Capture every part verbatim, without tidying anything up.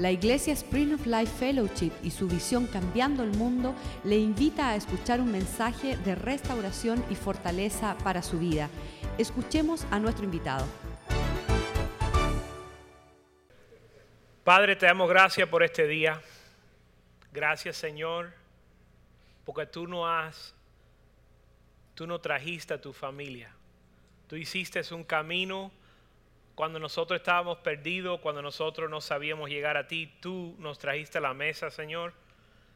La Iglesia Spring of Life Fellowship y su visión Cambiando el Mundo le invita a escuchar un mensaje de restauración y fortaleza para su vida. Escuchemos a nuestro invitado. Padre, te damos gracias por este día. Gracias, Señor, porque tú no has, tú no trajiste a tu familia. Tú hiciste un camino cuando nosotros estábamos perdidos, cuando nosotros no sabíamos llegar a ti. Tú nos trajiste a la mesa, Señor.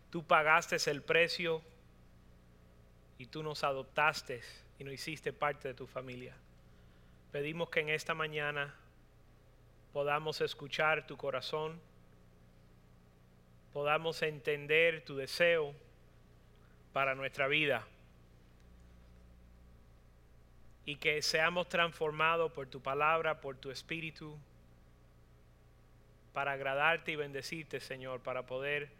Tú pagaste el precio y tú nos adoptaste y nos hiciste parte de tu familia. Pedimos que en esta mañana podamos escuchar tu corazón, podamos entender tu deseo para nuestra vida y que seamos transformados por tu palabra, por tu espíritu, para agradarte y bendecirte, Señor, para poder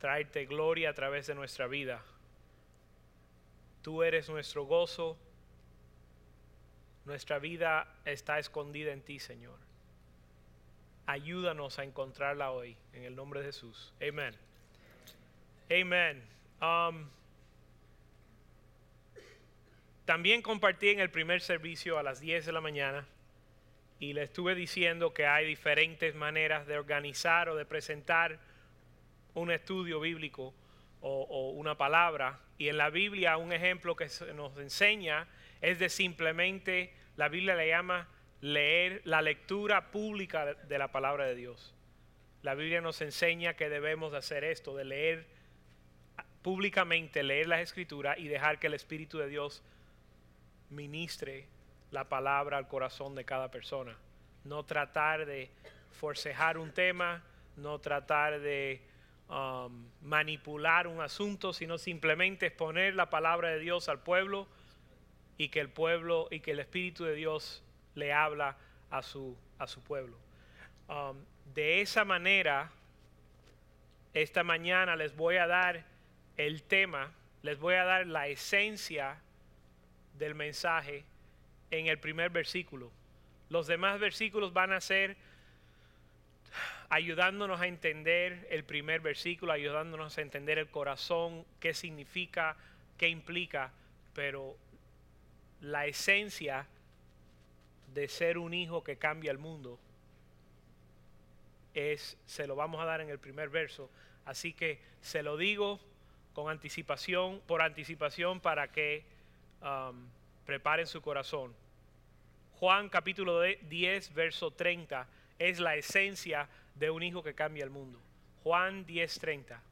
traerte gloria a través de nuestra vida. Tú eres nuestro gozo, nuestra vida está escondida en ti, Señor. Ayúdanos a encontrarla hoy, en el nombre de Jesús. Amén. Amén. Um, También compartí en el primer servicio a las diez de la mañana y le estuve diciendo que hay diferentes maneras de organizar o de presentar un estudio bíblico o, o una palabra. Y en la Biblia un ejemplo que nos enseña es de simplemente, la Biblia le llama leer la lectura pública de la palabra de Dios. La Biblia nos enseña que debemos hacer esto, de leer públicamente, leer las Escrituras y dejar que el Espíritu de Dios ministre la palabra al corazón de cada persona. No tratar de forcejar un tema, no tratar de um, manipular un asunto, sino simplemente exponer la palabra de Dios al pueblo y que el pueblo y que el Espíritu de Dios le habla a su, a su pueblo. Um, de esa manera, esta mañana les voy a dar el tema, les voy a dar la esencia del mensaje en el primer versículo. Los demás versículos van a ser ayudándonos a entender el primer versículo, ayudándonos a entender el corazón, qué significa, qué implica, pero la esencia de ser un hijo que cambia el mundo es, se lo vamos a dar en el primer verso. Así que se lo digo con anticipación, por anticipación, para que Um, preparen su corazón. Juan capítulo diez verso treinta es la esencia de un hijo que cambia el mundo. Juan diez treinta.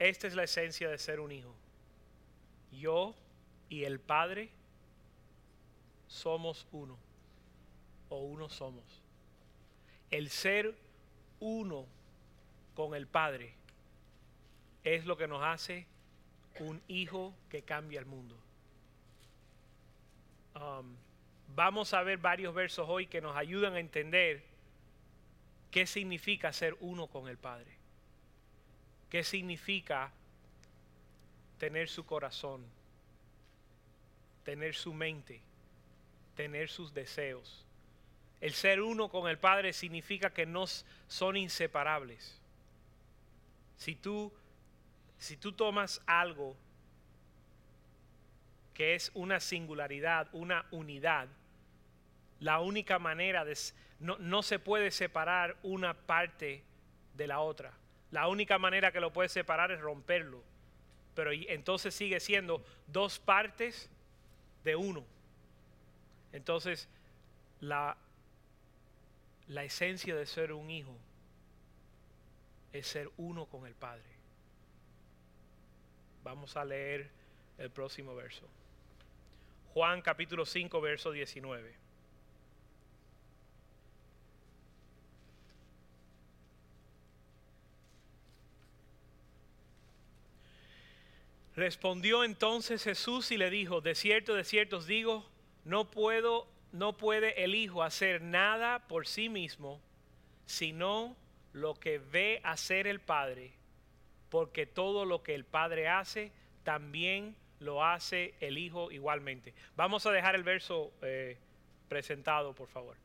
Esta es la esencia de ser un hijo. Yo y el Padre somos uno, o uno somos. El ser uno con el Padre es lo que nos hace un hijo que cambia el mundo. Um, vamos a ver varios versos hoy que nos ayudan a entender qué significa ser uno con el Padre. Qué significa tener su corazón, tener su mente, tener sus deseos. El ser uno con el Padre significa que no son inseparables. Si tú Si tú tomas algo que es una singularidad, una unidad, la única manera de... No, no se puede separar una parte de la otra. La única manera que lo puedes separar es romperlo. Pero entonces sigue siendo dos partes de uno. Entonces, la, la esencia de ser un hijo es ser uno con el Padre. Vamos a leer el próximo verso. Juan capítulo cinco, verso diecinueve. Respondió entonces Jesús y le dijo: de cierto, de cierto os digo, no puedo, no puede el Hijo hacer nada por sí mismo, sino lo que ve hacer el Padre. Porque todo lo que el Padre hace, también lo hace el Hijo igualmente. Vamos a dejar el verso eh, presentado, por favor.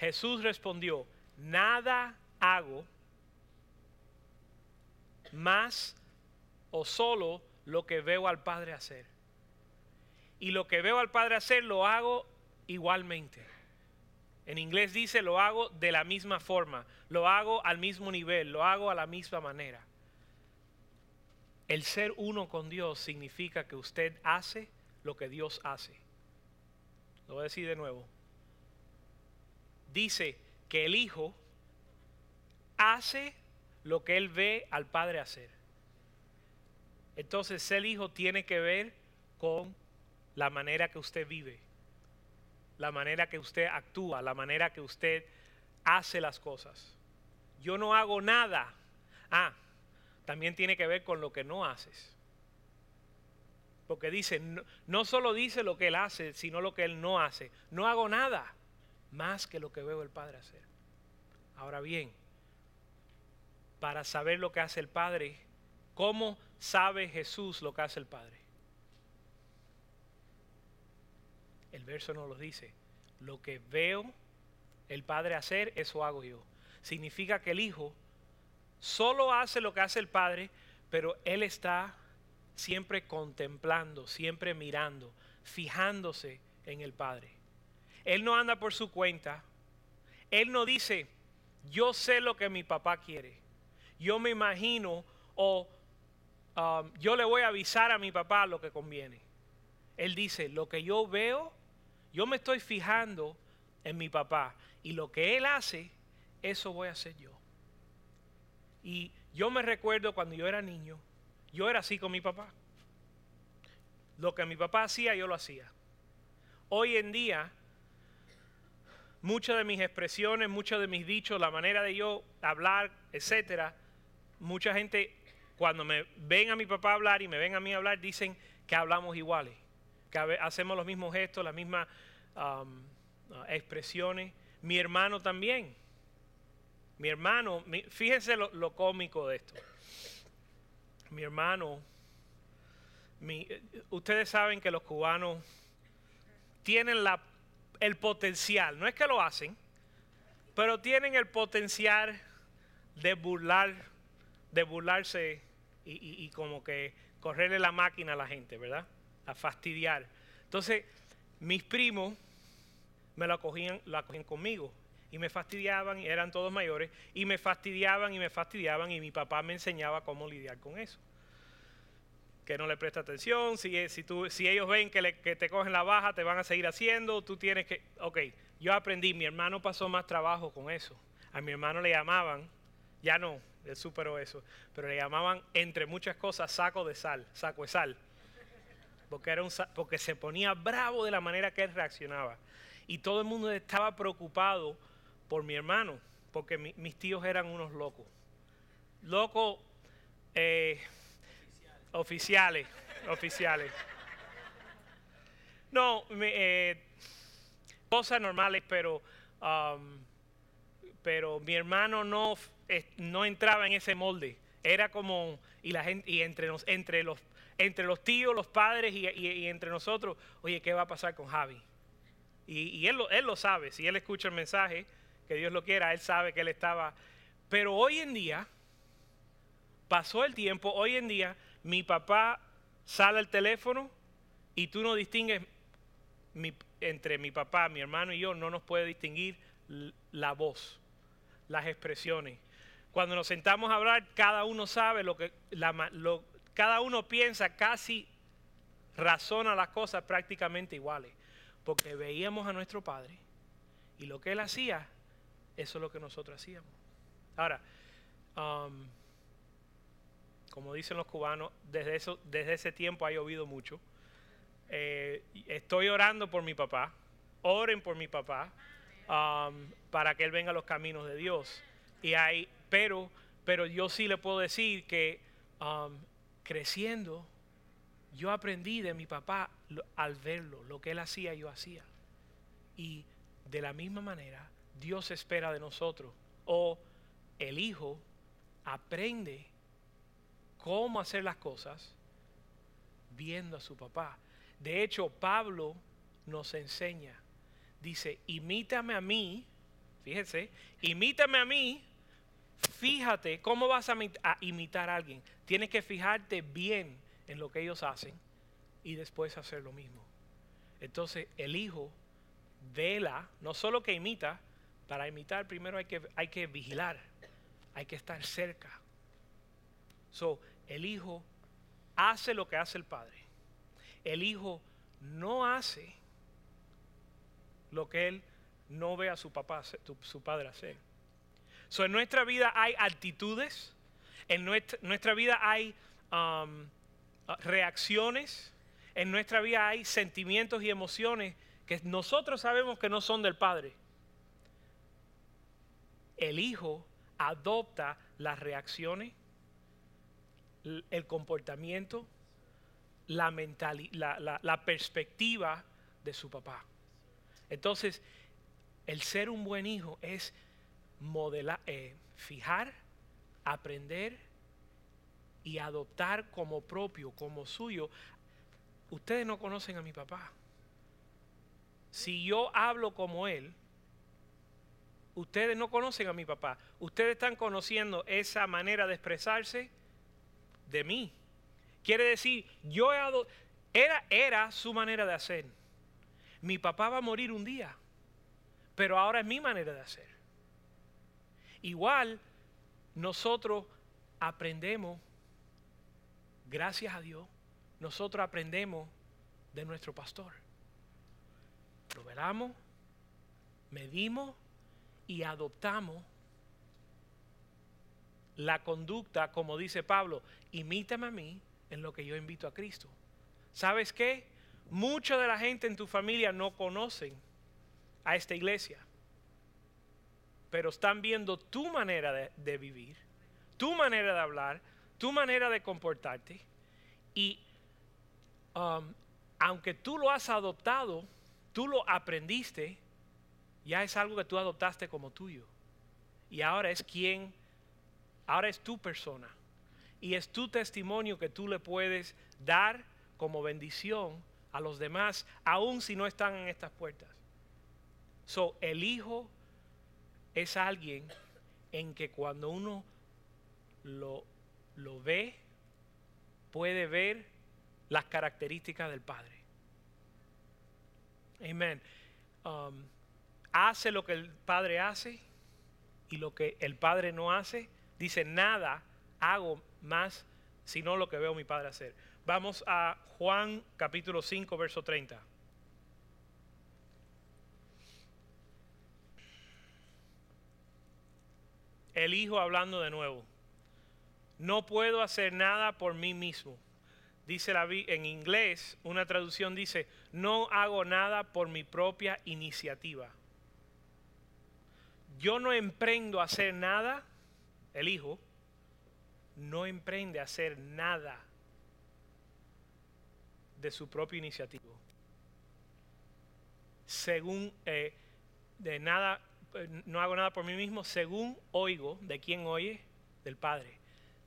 Jesús respondió, nada hago más o solo lo que veo al Padre hacer. Y lo que veo al Padre hacer lo hago igualmente. En inglés dice, lo hago de la misma forma, lo hago al mismo nivel, lo hago a la misma manera. El ser uno con Dios significa que usted hace lo que Dios hace. Lo voy a decir de nuevo. Dice que el Hijo hace lo que Él ve al Padre hacer. Entonces el Hijo tiene que ver con la manera que usted vive, la manera que usted actúa, la manera que usted hace las cosas. Yo no hago nada. Ah, también tiene que ver con lo que no haces. Porque dice, no, no solo dice lo que Él hace, sino lo que Él no hace. No hago nada más que lo que veo el Padre hacer. Ahora bien, para saber lo que hace el Padre, ¿cómo sabe Jesús lo que hace el Padre? El verso nos lo dice. Lo que veo el Padre hacer, eso hago yo. Significa que el Hijo solo hace lo que hace el Padre, pero Él está siempre contemplando, siempre mirando, fijándose en el Padre. Él no anda por su cuenta. Él no dice, yo sé lo que mi papá quiere. Yo me imagino o um, yo le voy a avisar a mi papá lo que conviene. Él dice, lo que yo veo, yo me estoy fijando en mi papá. Y lo que él hace, eso voy a hacer yo. Y yo me recuerdo cuando yo era niño, yo era así con mi papá. Lo que mi papá hacía, yo lo hacía. Hoy en día, muchas de mis expresiones, muchos de mis dichos, la manera de yo hablar, etcétera, mucha gente cuando me ven a mi papá hablar y me ven a mí hablar, dicen que hablamos iguales, que hacemos los mismos gestos, las mismas um, expresiones. Mi hermano también. Mi hermano, mi, fíjense lo, lo cómico de esto. Mi hermano, mi, ustedes saben que los cubanos tienen la, el potencial, no es que lo hacen, pero tienen el potencial de burlar, de burlarse y, y, y como que correrle la máquina a la gente, ¿verdad? A fastidiar. Entonces, mis primos me lo acogían, lo acogían conmigo. Y me fastidiaban, eran todos mayores, y me fastidiaban y me fastidiaban, y mi papá me enseñaba cómo lidiar con eso. Que no le presta atención, si, si, tú, si ellos ven que, le, que te cogen la baja, te van a seguir haciendo, tú tienes que... Ok, yo aprendí, mi hermano pasó más trabajo con eso. A mi hermano le llamaban, ya no, él superó eso, pero le llamaban, entre muchas cosas, saco de sal, saco de sal. Porque, era un, porque se ponía bravo de la manera que él reaccionaba. Y todo el mundo estaba preocupado por mi hermano, porque mi, mis tíos eran unos locos. Locos eh, oficiales. Oficiales. No, me, eh, cosas normales, pero, um, pero mi hermano no, eh, no entraba en ese molde. Era como, y la gente, y entre, nos, entre, los, entre los tíos, los padres y, y, y entre nosotros, oye, ¿qué va a pasar con Javi? Y, y él, lo, él lo sabe, si él escucha el mensaje, que Dios lo quiera, él sabe que él estaba. Pero hoy en día, pasó el tiempo, hoy en día, mi papá sale el teléfono y tú no distingues, mi, entre mi papá, mi hermano y yo, no nos puede distinguir la voz, las expresiones. Cuando nos sentamos a hablar, cada uno sabe lo que, la, lo, cada uno piensa, casi razona las cosas prácticamente iguales. Porque veíamos a nuestro Padre y lo que Él hacía, eso es lo que nosotros hacíamos. Ahora, um, como dicen los cubanos, desde, eso, desde ese tiempo ha llovido mucho. Eh, estoy orando por mi papá, oren por mi papá, um, para que Él venga a los caminos de Dios. Y hay, pero, pero yo sí le puedo decir que um, creciendo, yo aprendí de mi papá al verlo, lo que él hacía yo hacía. Y de la misma manera Dios espera de nosotros, o el Hijo aprende cómo hacer las cosas viendo a su papá. De hecho, Pablo nos enseña, dice, imítame a mí Fíjense, imítame a mí. Fíjate, ¿cómo vas a imitar a alguien? Tienes que fijarte bien en lo que ellos hacen y después hacer lo mismo. Entonces, el hijo vela, no solo que imita, para imitar primero hay que, hay que vigilar, hay que estar cerca. So, el hijo hace lo que hace el padre. El hijo no hace lo que él no ve a su papá, su padre hacer. So, en nuestra vida hay actitudes, en nuestra, nuestra vida hay um, reacciones, en nuestra vida hay sentimientos y emociones que nosotros sabemos que no son del Padre. El Hijo adopta las reacciones, el comportamiento, la, la, la, la perspectiva de su papá. Entonces, el ser un buen hijo es modelar, eh, fijar, aprender y adoptar como propio, como suyo. Ustedes no conocen a mi papá. Si yo hablo como él, ustedes no conocen a mi papá. Ustedes están conociendo esa manera de expresarse de mí. Quiere decir, yo he adoptado, era, era su manera de hacer. Mi papá va a morir un día, pero ahora es mi manera de hacer. Igual nosotros aprendemos, gracias a Dios, nosotros aprendemos de nuestro pastor. Lo velamos, medimos y adoptamos la conducta, como dice Pablo, imítame a mí en lo que yo invito a Cristo. ¿Sabes qué? Mucha de la gente en tu familia no conocen a esta iglesia, pero están viendo tu manera de, de vivir, tu manera de hablar, tu manera de comportarte. Y um, aunque tú lo has adoptado, tú lo aprendiste, ya es algo que tú adoptaste como tuyo. Y ahora es quien, ahora es tu persona. Y es tu testimonio que tú le puedes dar como bendición a los demás, aun si no están en estas puertas. So, el hijo es alguien en que cuando uno lo, lo ve, puede ver las características del Padre. Amén. Um, hace lo que el Padre hace y lo que el Padre no hace. Dice, nada hago más sino lo que veo a mi Padre hacer. Vamos a Juan capítulo cinco, verso treinta. El hijo hablando de nuevo. No puedo hacer nada por mí mismo. Dice la Biblia en inglés, una traducción dice, no hago nada por mi propia iniciativa. Yo no emprendo a hacer nada, el hijo no emprende a hacer nada de su propia iniciativa. Según eh, de nada... No hago nada por mí mismo, según oigo, ¿de quién oye? Del Padre.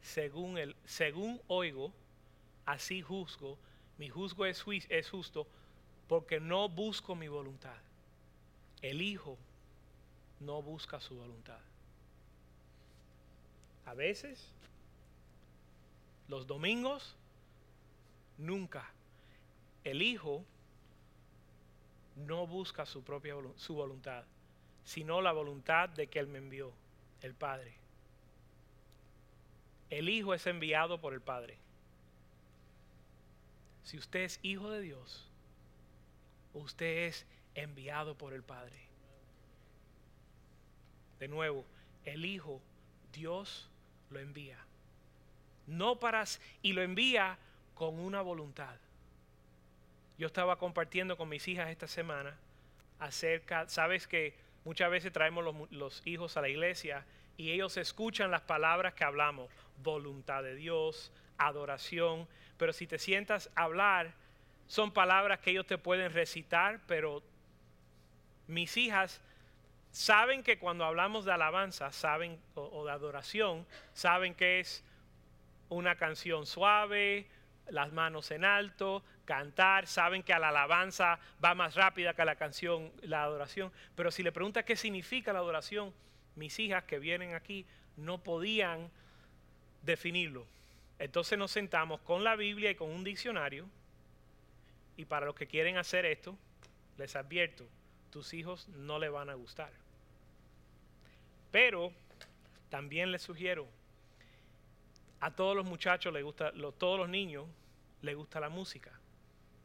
Según, el, según oigo, así juzgo, mi juzgo es, es justo, porque no busco mi voluntad. El Hijo no busca su voluntad. A veces, los domingos, nunca. El Hijo no busca su propia su voluntad, sino la voluntad de que Él me envió, el Padre. El Hijo es enviado por el Padre. Si usted es hijo de Dios, usted es enviado por el Padre. De nuevo, el Hijo, Dios lo envía. No para, y lo envía con una voluntad. Yo estaba compartiendo con mis hijas esta semana acerca, ¿sabes qué? Muchas veces traemos los, los hijos a la iglesia y ellos escuchan las palabras que hablamos. Voluntad de Dios, adoración. Pero si te sientas a hablar, son palabras que ellos te pueden recitar. Pero mis hijas saben que cuando hablamos de alabanza saben o, o de adoración, saben que es una canción suave, las manos en alto, cantar. Saben que a la alabanza va más rápida que la canción, la adoración. Pero si le preguntas qué significa la adoración, mis hijas que vienen aquí no podían definirlo. Entonces nos sentamos con la Biblia y con un diccionario. Y para los que quieren hacer esto, les advierto, tus hijos no le van a gustar. Pero también les sugiero, a todos los muchachos les gusta, lo, todos los niños les gusta la música.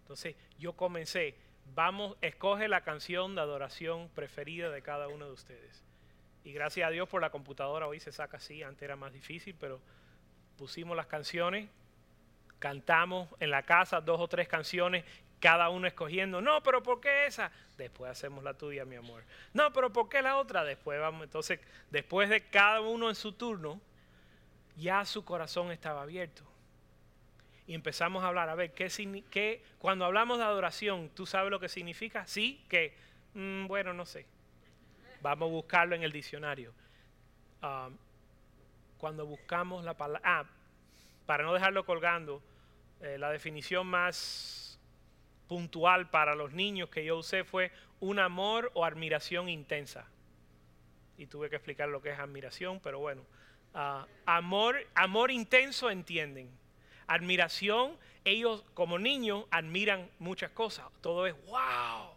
Entonces yo comencé, vamos, escoge la canción de adoración preferida de cada uno de ustedes. Y gracias a Dios por la computadora hoy se saca así, antes era más difícil, pero pusimos las canciones, cantamos en la casa dos o tres canciones, cada uno escogiendo, no, pero ¿por qué esa? Después hacemos la tuya, mi amor. No, pero ¿por qué la otra? Después vamos, entonces, después de cada uno en su turno, ya su corazón estaba abierto. Y empezamos a hablar, a ver, ¿qué, qué, cuando hablamos de adoración, ¿tú sabes lo que significa? Sí, que, mm, bueno, no sé. Vamos a buscarlo en el diccionario. Um, cuando buscamos la palabra, ah, para no dejarlo colgando, eh, la definición más puntual para los niños que yo usé fue un amor o admiración intensa. Y tuve que explicar lo que es admiración, pero bueno. Uh, amor, amor intenso entienden. Admiración, ellos como niños admiran muchas cosas. Todo es wow.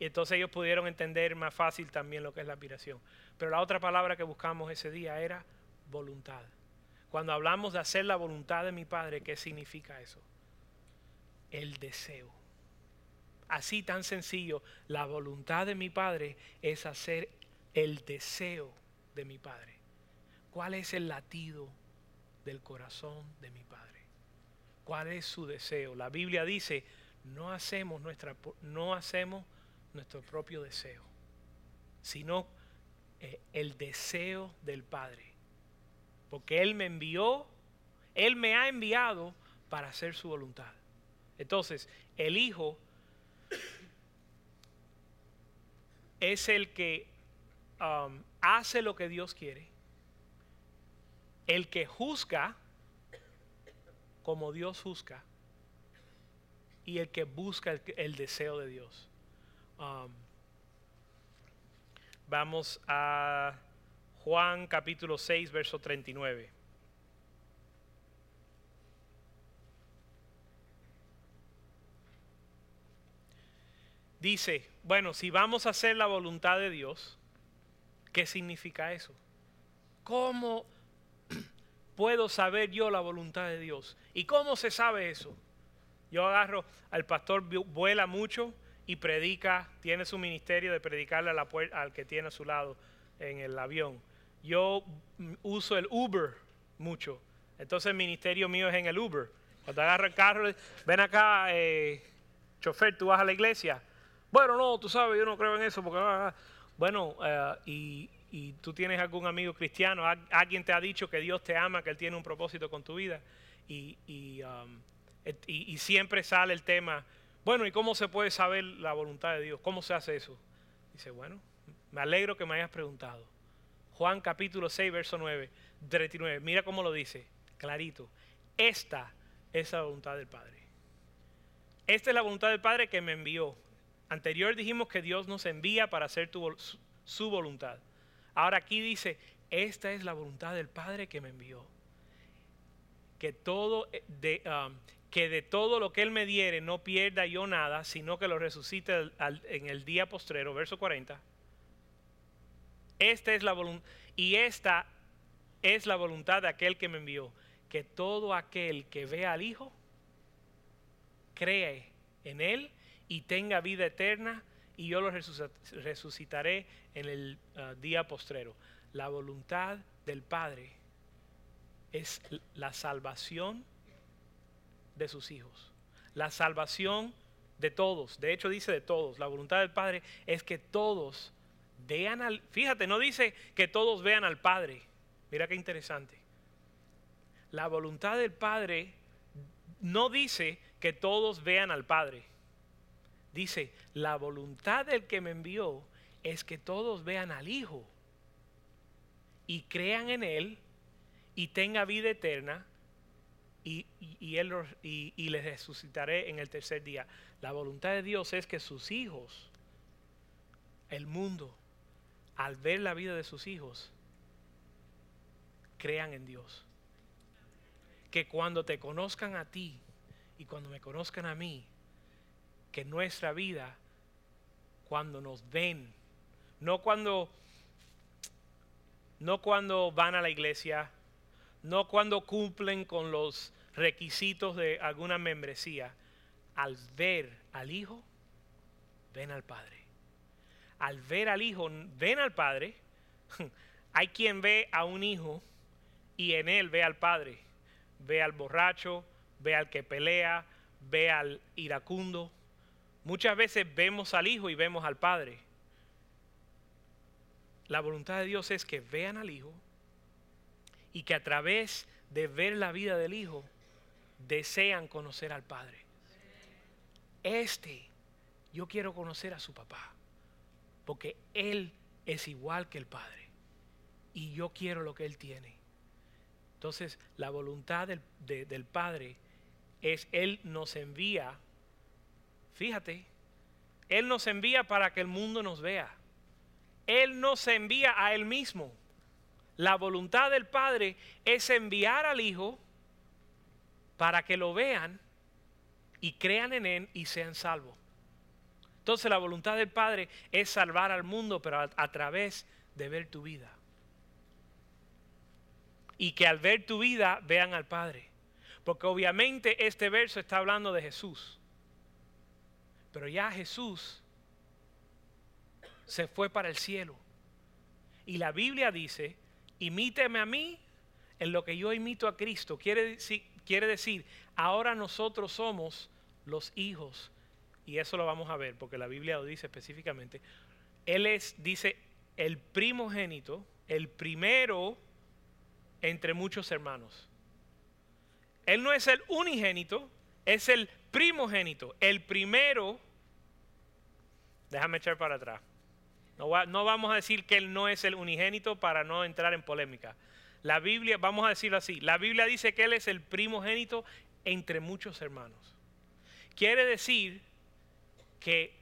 Y entonces ellos pudieron entender más fácil también lo que es la admiración. Pero la otra palabra que buscamos ese día era voluntad. Cuando hablamos de hacer la voluntad de mi Padre, ¿qué significa eso? El deseo. Así tan sencillo, la voluntad de mi Padre es hacer el deseo de mi Padre. ¿Cuál es el latido del corazón de mi Padre? ¿Cuál es su deseo? La Biblia dice, no hacemos, nuestra, no hacemos nuestro propio deseo, sino eh, el deseo del Padre. Porque Él me envió, Él me ha enviado para hacer su voluntad. Entonces, el Hijo es el que um, hace lo que Dios quiere, el que juzga como Dios juzga y el que busca el, el deseo de Dios. Um, vamos a Juan capítulo seis, verso treinta y nueve. Dice, bueno, si vamos a hacer la voluntad de Dios, ¿qué significa eso? ¿Cómo puedo saber yo la voluntad de Dios? ¿Y cómo se sabe eso? Yo agarro al pastor, vuela mucho y predica, tiene su ministerio de predicarle a la puerta, al que tiene a su lado en el avión. Yo uso el Uber mucho, entonces el ministerio mío es en el Uber. Cuando agarro el carro, ven acá, eh, chofer, ¿tú vas a la iglesia? Bueno, no, tú sabes, yo no creo en eso porque... Ah, bueno, uh, y, y tú tienes algún amigo cristiano, alguien te ha dicho que Dios te ama, que Él tiene un propósito con tu vida. Y, y, um, y, y siempre sale el tema, bueno, ¿y cómo se puede saber la voluntad de Dios? ¿Cómo se hace eso? Dice, bueno, me alegro que me hayas preguntado. Juan capítulo seis, verso nueve, treinta y nueve, mira cómo lo dice, clarito. Esta es la voluntad del Padre. Esta es la voluntad del Padre que me envió. Anterior dijimos que Dios nos envía para hacer tu, su, su voluntad. Ahora aquí dice, esta es la voluntad del Padre que me envió. Que, todo de, um, que de todo lo que Él me diere no pierda yo nada, sino que lo resucite al, al, en el día postrero. Verso cuarenta. Esta es la voluntad, y esta es la voluntad de aquel que me envió. Que todo aquel que vea al Hijo, cree en Él y tenga vida eterna, y yo lo resucitaré en el uh, día postrero. La voluntad del Padre es la salvación de sus hijos, la salvación de todos. De hecho dice de todos, la voluntad del Padre es que todos vean al... Fíjate, no dice que todos vean al Padre. Mira qué interesante. La voluntad del Padre no dice que todos vean al Padre. Dice, la voluntad del que me envió es que todos vean al Hijo y crean en Él y tenga vida eterna y, y, y, él, y, y les resucitaré en el tercer día. La voluntad de Dios es que sus hijos, el mundo, al ver la vida de sus hijos, crean en Dios. Que cuando te conozcan a ti y cuando me conozcan a mí, que nuestra vida, cuando nos ven, no cuando, no cuando van a la iglesia, no cuando cumplen con los requisitos de alguna membresía, al ver al Hijo, ven al Padre. Al ver al Hijo, ven al Padre. Hay quien ve a un hijo y en él ve al Padre. Ve al borracho, ve al que pelea, ve al iracundo. Muchas veces vemos al Hijo y vemos al Padre. La voluntad de Dios es que vean al Hijo y que a través de ver la vida del Hijo desean conocer al Padre. Este, yo quiero conocer a su papá, porque Él es igual que el Padre y yo quiero lo que Él tiene. Entonces la voluntad del, de, del Padre es, Él nos envía, fíjate, Él nos envía para que el mundo nos vea. Él nos envía a Él mismo. La voluntad del Padre es enviar al Hijo para que lo vean y crean en Él y sean salvos. Entonces la voluntad del Padre es salvar al mundo, pero a, a través de ver tu vida. Y que al ver tu vida vean al Padre. Porque obviamente este verso está hablando de Jesús. Pero ya Jesús se fue para el cielo. Y la Biblia dice, imíteme a mí en lo que yo imito a Cristo. Quiere decir, quiere decir ahora nosotros somos los hijos. Y eso lo vamos a ver porque la Biblia lo dice específicamente. Él es, dice, el primogénito, el primero entre muchos hermanos. Él no es el unigénito, es el primogénito, el primero. Déjame echar para atrás. No, va, no vamos a decir que Él no es el unigénito para no entrar en polémica. La Biblia, vamos a decirlo así, la Biblia dice que Él es el primogénito entre muchos hermanos. Quiere decir que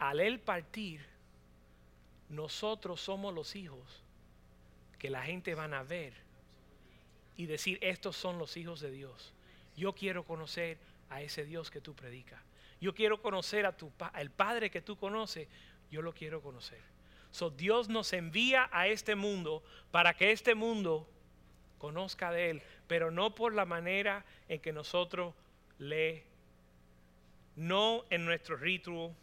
al Él partir, nosotros somos los hijos que la gente van a ver y decir, estos son los hijos de Dios. Yo quiero conocer a ese Dios que tú predicas. Yo quiero conocer a tu, al Padre que tú conoces. Yo lo quiero conocer. So, Dios nos envía a este mundo para que este mundo conozca de Él, pero no por la manera en que nosotros le, no en nuestro ritual,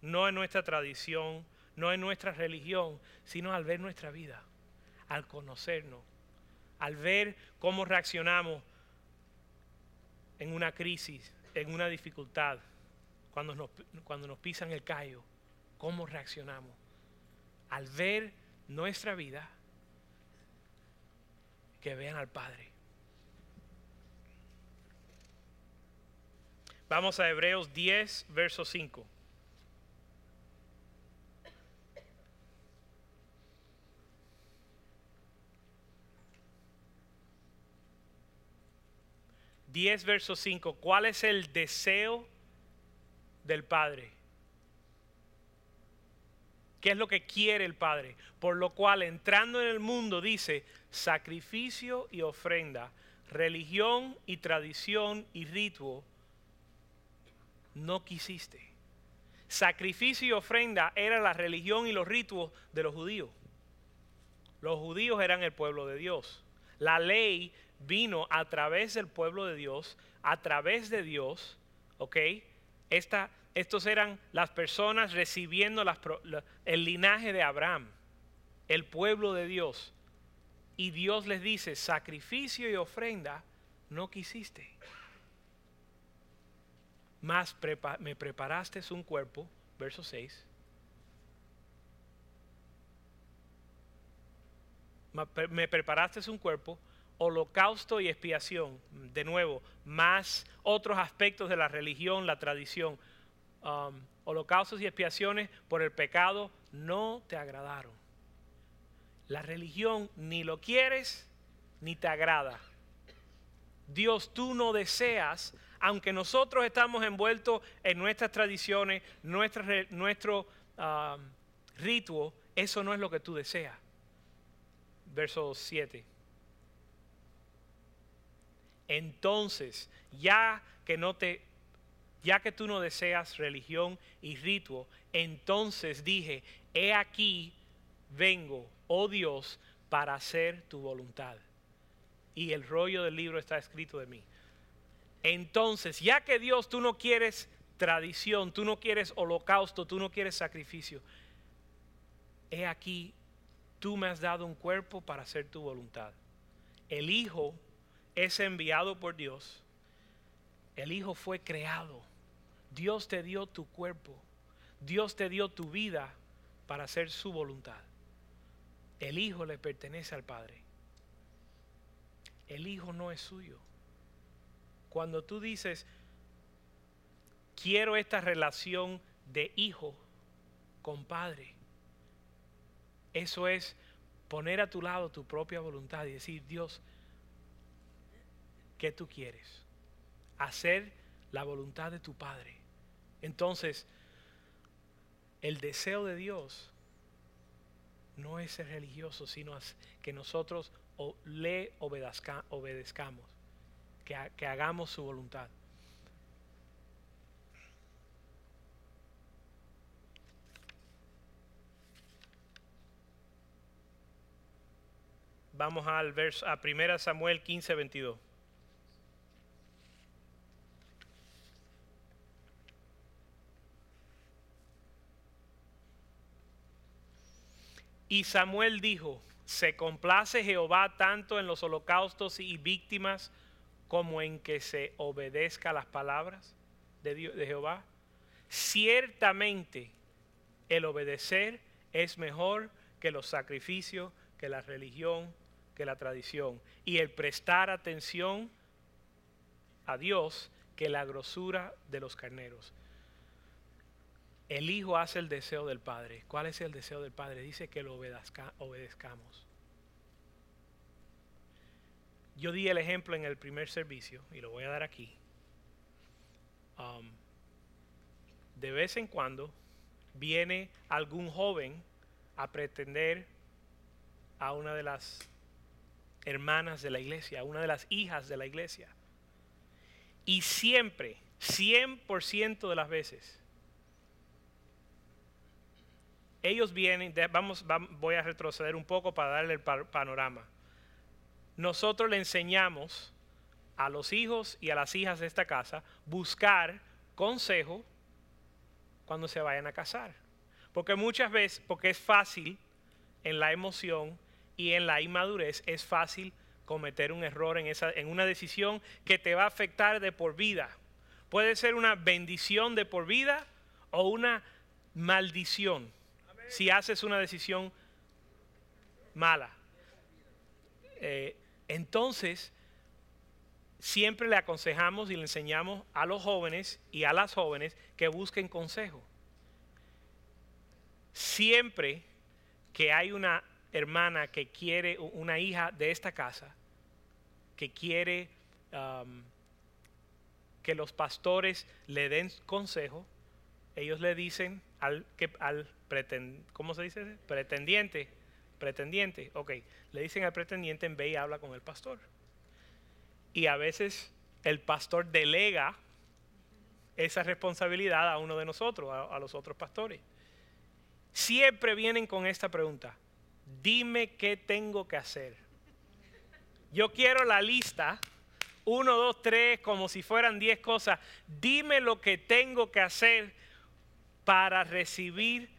no en nuestra tradición, no en nuestra religión, sino al ver nuestra vida, al conocernos, al ver cómo reaccionamos en una crisis, en una dificultad, cuando nos, cuando nos pisan el callo. ¿Cómo reaccionamos? Al ver nuestra vida, que vean al Padre. Vamos a Hebreos diez, verso cinco. diez, verso cinco. ¿Cuál es el deseo del Padre? ¿Qué es lo que quiere el Padre? Por lo cual, entrando en el mundo, dice, sacrificio y ofrenda, religión y tradición y ritual, no quisiste. Sacrificio y ofrenda era la religión y los rituos de los judíos. Los judíos eran el pueblo de Dios. La ley vino a través del pueblo de Dios, a través de Dios, ¿ok? Esta Estos eran las personas recibiendo las, el linaje de Abraham, el pueblo de Dios. Y Dios les dice, sacrificio y ofrenda no quisiste, mas prepa- me preparaste un cuerpo, verso seis. Me preparaste un cuerpo, holocausto y expiación, de nuevo, más otros aspectos de la religión, la tradición. Um, holocaustos y expiaciones por el pecado no te agradaron. La religión ni lo quieres ni te agrada. Dios, tú no deseas, aunque nosotros estamos envueltos en nuestras tradiciones, nuestra, nuestro uh, ritual, eso no es lo que tú deseas. Verso siete. Entonces, ya que no te, ya que tú no deseas religión y ritual, entonces dije, he aquí vengo, oh Dios, para hacer tu voluntad. Y el rollo del libro está escrito de mí. Entonces, ya que Dios, tú no quieres tradición, tú no quieres holocausto, tú no quieres sacrificio, he aquí, tú me has dado un cuerpo para hacer tu voluntad. El Hijo es enviado por Dios. El Hijo fue creado. Dios te dio tu cuerpo. Dios te dio tu vida para hacer su voluntad. El Hijo le pertenece al Padre. El Hijo no es suyo. Cuando tú dices, quiero esta relación de hijo con padre, eso es poner a tu lado tu propia voluntad y decir, Dios, ¿qué tú quieres? Hacer la voluntad de tu Padre. Entonces, el deseo de Dios no es ser religioso, sino que nosotros le obedezca, obedezcamos, que, que hagamos su voluntad. Vamos al verso, a primera Samuel quince, veintidós. Y Samuel dijo, se complace Jehová tanto en los holocaustos y víctimas como en que se obedezca las palabras de, Dios, de Jehová. Ciertamente el obedecer es mejor que los sacrificios, que la religión, que la tradición, y el prestar atención a Dios que la grosura de los carneros. El Hijo hace el deseo del Padre. ¿Cuál es el deseo del Padre? Dice que lo obedezca, obedezcamos. Yo di el ejemplo en el primer servicio y lo voy a dar aquí. Um, de vez en cuando viene algún joven a pretender a una de las hermanas de la iglesia, a una de las hijas de la iglesia. Y siempre, cien por ciento de las veces, ellos vienen, vamos, vamos, voy a retroceder un poco para darle el panorama. Nosotros le enseñamos a los hijos y a las hijas de esta casa buscar consejo cuando se vayan a casar. Porque muchas veces, porque es fácil en la emoción y en la inmadurez, es fácil cometer un error en, esa, en una decisión que te va a afectar de por vida. Puede ser una bendición de por vida o una maldición. Si haces una decisión mala, eh, entonces siempre le aconsejamos y le enseñamos a los jóvenes y a las jóvenes que busquen consejo. Siempre que hay una hermana que quiere, una hija de esta casa, que quiere um, que los pastores le den consejo, ellos le dicen al, que, al pretend, ¿cómo se dice? Pretendiente, pretendiente, ok, le dicen al pretendiente, ve y habla con el pastor. Y a veces el pastor delega esa responsabilidad a uno de nosotros, a, a los otros pastores. Siempre vienen con esta pregunta, dime qué tengo que hacer. Yo quiero la lista, uno, dos, tres, como si fueran diez cosas. Dime lo que tengo que hacer para recibir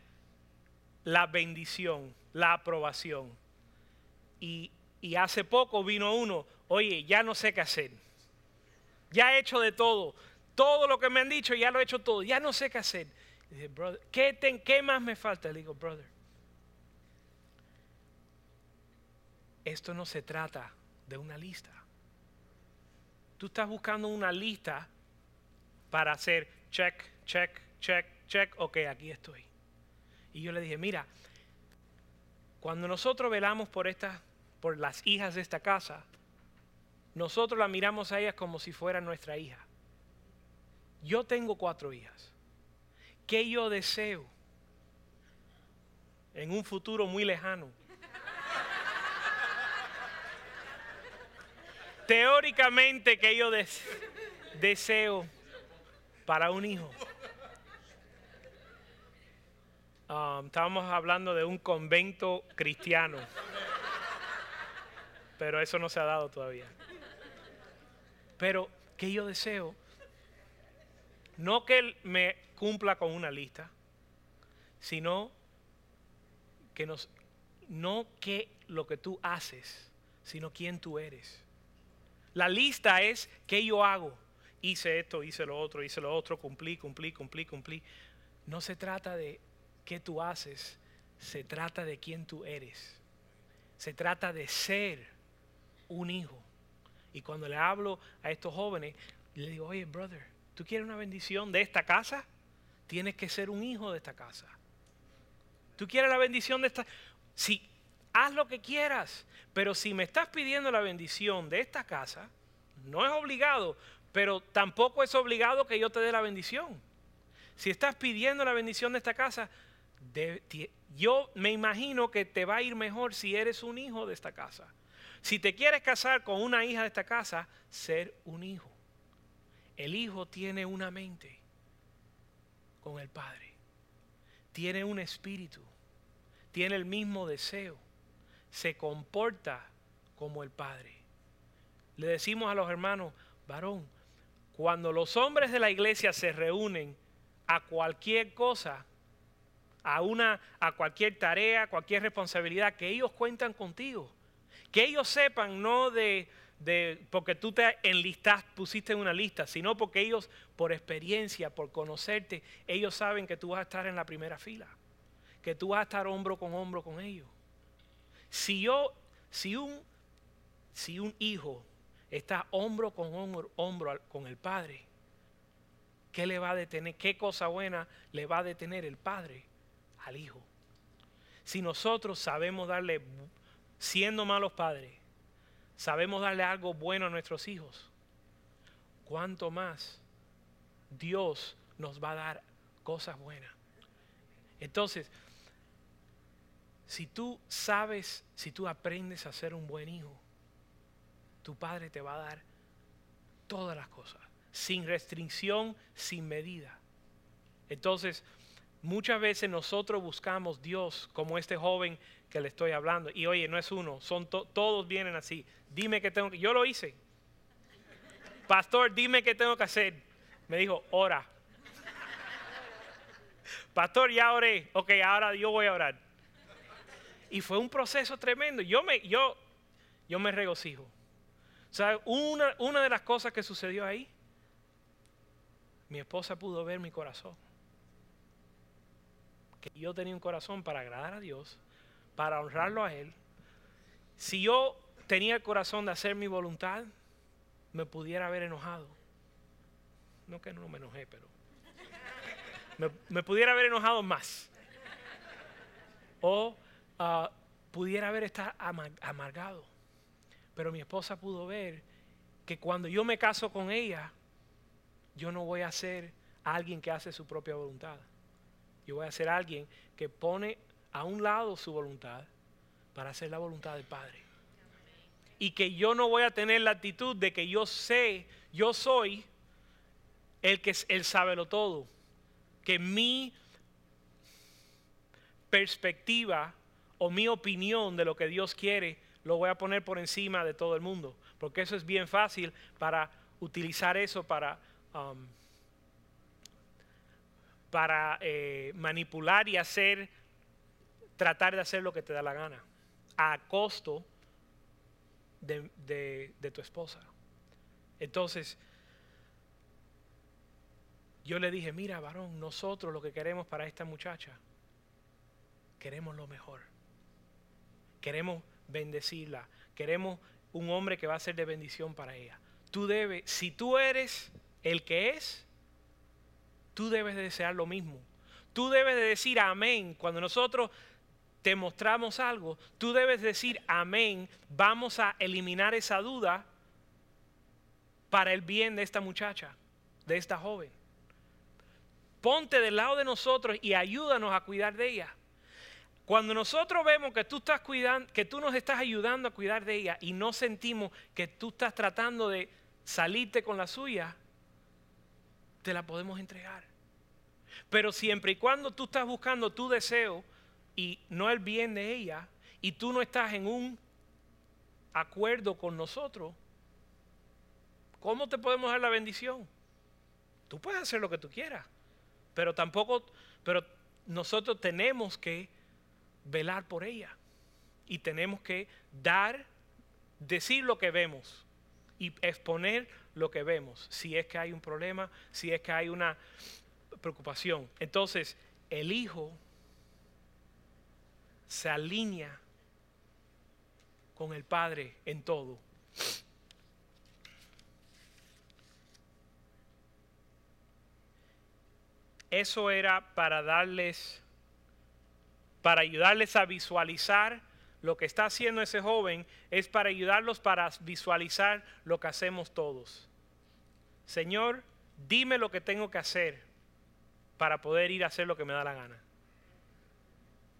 la bendición, la aprobación. Y, y hace poco vino uno, oye, ya no sé qué hacer. Ya he hecho de todo, todo lo que me han dicho ya lo he hecho todo, ya no sé qué hacer. Y dice, brother, ¿qué, te, ¿qué más me falta? Le digo, brother, esto no se trata de una lista. Tú estás buscando una lista para hacer check, check, check, check, ok, aquí estoy. Y yo le dije, mira, cuando nosotros velamos por, esta, por las hijas de esta casa, Nosotros la miramos a ella como si fuera nuestra hija. Yo tengo cuatro hijas. ¿Qué yo deseo en un futuro muy lejano? Teóricamente, ¿qué yo des- deseo para un hijo? Um, estábamos hablando de un convento cristiano, pero eso no se ha dado todavía. Pero, ¿qué yo deseo? No que él me cumpla con una lista, sino que nos, no que lo que tú haces, sino quién tú eres. La lista es qué yo hago. Hice esto, hice lo otro, hice lo otro, cumplí, cumplí, cumplí, cumplí. No se trata de qué tú haces, se trata de quién tú eres. Se trata de ser un hijo. Y cuando le hablo a estos jóvenes, le digo, oye, brother, ¿tú quieres una bendición de esta casa? Tienes que ser un hijo de esta casa. ¿Tú quieres la bendición de esta? Sí, haz lo que quieras, pero si me estás pidiendo la bendición de esta casa, no es obligado, pero tampoco es obligado que yo te dé la bendición. Si estás pidiendo la bendición de esta casa, de, ti, yo me imagino que te va a ir mejor si eres un hijo de esta casa. Si te quieres casar con una hija de esta casa, ser un hijo. El hijo tiene una mente con el padre, tiene un espíritu, tiene el mismo deseo, se comporta como el padre. Le decimos a los hermanos, varón, cuando los hombres de la iglesia se reúnen a cualquier cosa, a una, a cualquier tarea, cualquier responsabilidad, que ellos cuentan contigo, que ellos sepan no de... De, porque tú te enlistaste, pusiste en una lista, sino porque ellos, por experiencia, por conocerte, ellos saben que tú vas a estar en la primera fila, que tú vas a estar hombro con hombro con ellos. Si yo, si un, si un hijo está hombro con hombro, hombro con el padre, ¿qué le va a detener? ¿Qué cosa buena le va a detener el padre al hijo? Si nosotros sabemos darle, siendo malos padres, sabemos darle algo bueno a nuestros hijos, cuánto más Dios nos va a dar cosas buenas. Entonces, si tú sabes, si tú aprendes a ser un buen hijo, tu padre te va a dar todas las cosas, sin restricción, sin medida. Entonces, muchas veces nosotros buscamos Dios como este joven que le estoy hablando. Y oye, no es uno, son to- todos vienen así. Dime qué tengo que hacer. Yo lo hice. Pastor, dime qué tengo que hacer. Me dijo, ora. Pastor, ya oré. Ok, ahora yo voy a orar. Y fue un proceso tremendo. Yo me, yo, yo me regocijo. O sea, una, una de las cosas que sucedió ahí, mi esposa pudo ver mi corazón. Que yo tenía un corazón para agradar a Dios, para honrarlo a Él. Si yo tenía el corazón de hacer mi voluntad, me pudiera haber enojado. No que no me enojé, pero me, me pudiera haber enojado más. O uh, pudiera haber estado amargado. Pero mi esposa pudo ver que cuando yo me caso con ella, yo no voy a ser alguien que hace su propia voluntad. Yo voy a ser alguien que pone a un lado su voluntad para hacer la voluntad del Padre. Y que yo no voy a tener la actitud de que yo sé, yo soy el que él sabe lo todo. Que mi perspectiva o mi opinión de lo que Dios quiere lo voy a poner por encima de todo el mundo. Porque eso es bien fácil para utilizar eso para... Um, para eh, manipular y hacer, tratar de hacer lo que te da la gana, a costo de, de, de tu esposa. Entonces, yo le dije, mira, varón, nosotros lo que queremos para esta muchacha, queremos lo mejor. Queremos bendecirla, queremos un hombre que va a ser de bendición para ella. Tú debes, si tú eres el que es, tú debes de desear lo mismo. Tú debes de decir amén. Cuando nosotros te mostramos algo, tú debes decir amén. Vamos a eliminar esa duda para el bien de esta muchacha, de esta joven. Ponte del lado de nosotros y ayúdanos a cuidar de ella. Cuando nosotros vemos que tú, estás cuidando, que tú nos estás ayudando a cuidar de ella y no sentimos que tú estás tratando de salirte con la suya, te la podemos entregar. Pero siempre y cuando tú estás buscando tu deseo y no el bien de ella, y tú no estás en un acuerdo con nosotros, ¿cómo te podemos dar la bendición? Tú puedes hacer lo que tú quieras, pero tampoco, pero nosotros tenemos que velar por ella y tenemos que dar, decir lo que vemos y exponer lo que vemos, si es que hay un problema, si es que hay una preocupación. Entonces el hijo se alinea con el padre en todo. Eso era para darles, para ayudarles a visualizar lo que está haciendo ese joven, es para ayudarlos para visualizar lo que hacemos todos. Señor, dime lo que tengo que hacer para poder ir a hacer lo que me da la gana.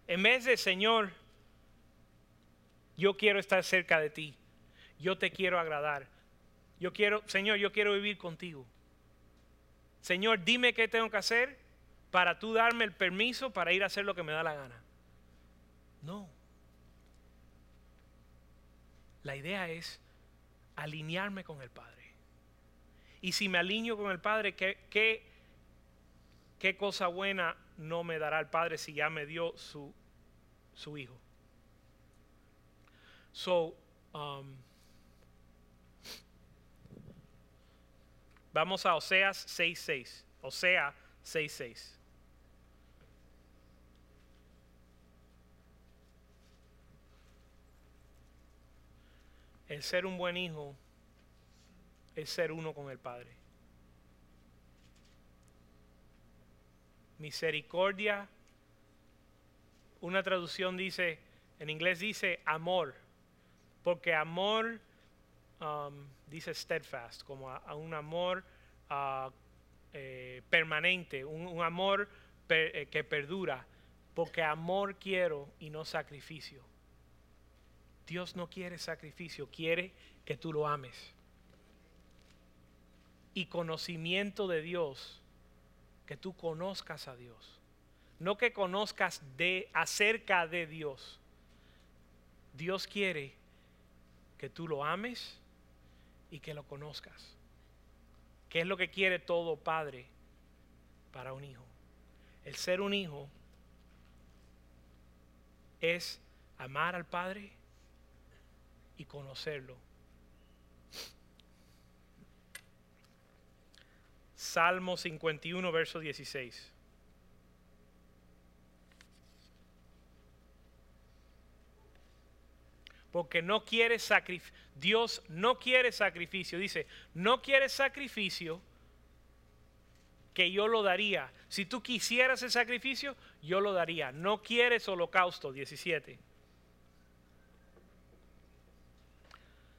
En vez de, Señor, yo quiero estar cerca de ti, yo te quiero agradar, yo quiero, Señor, yo quiero vivir contigo. Señor, dime qué tengo que hacer para tú darme el permiso para ir a hacer lo que me da la gana. No. La idea es alinearme con el Padre. Y si me alineo con el Padre, ¿qué, qué, qué cosa buena no me dará el Padre si ya me dio su, su Hijo? So, um, vamos a Oseas seis seis. Oseas seis seis. El ser un buen hijo es ser uno con el Padre. Misericordia. Una traducción dice, en inglés dice amor, porque amor um, dice steadfast, como a, a un amor uh, eh, permanente, un, un amor per, eh, que perdura, porque amor quiero y no sacrificio. Dios no quiere sacrificio, quiere que tú lo ames. Y conocimiento de Dios, que tú conozcas a Dios. No que conozcas de, acerca de Dios. Dios quiere que tú lo ames y que lo conozcas. ¿Qué es lo que quiere todo padre para un hijo? El ser un hijo es amar al Padre y conocerlo. Salmo cincuenta y uno, verso dieciséis. Porque no quiere sacrificio. Dios no quiere sacrificio. Dice, no quiere sacrificio que yo lo daría. Si tú quisieras el sacrificio, yo lo daría. No quieres holocausto. diecisiete.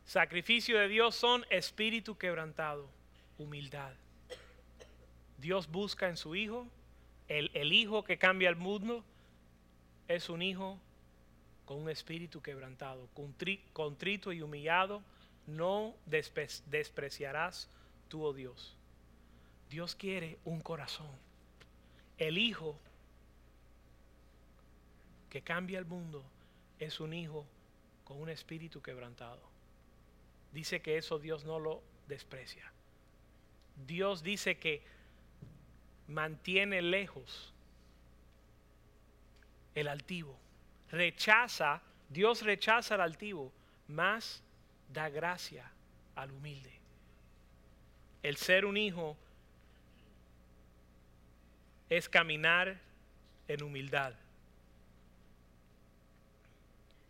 Sacrificio de Dios son espíritu quebrantado, humildad. Dios busca en su hijo, el, el hijo que cambia el mundo es un hijo con un espíritu quebrantado, contrito y humillado, no despe despreciarás tú, oh Dios. Dios quiere un corazón. El hijo que cambia el mundo es un hijo con un espíritu quebrantado. Dice que eso Dios no lo desprecia. Dios dice que mantiene lejos el altivo. Rechaza, Dios rechaza al altivo, mas da gracia al humilde. El ser un hijo es caminar en humildad.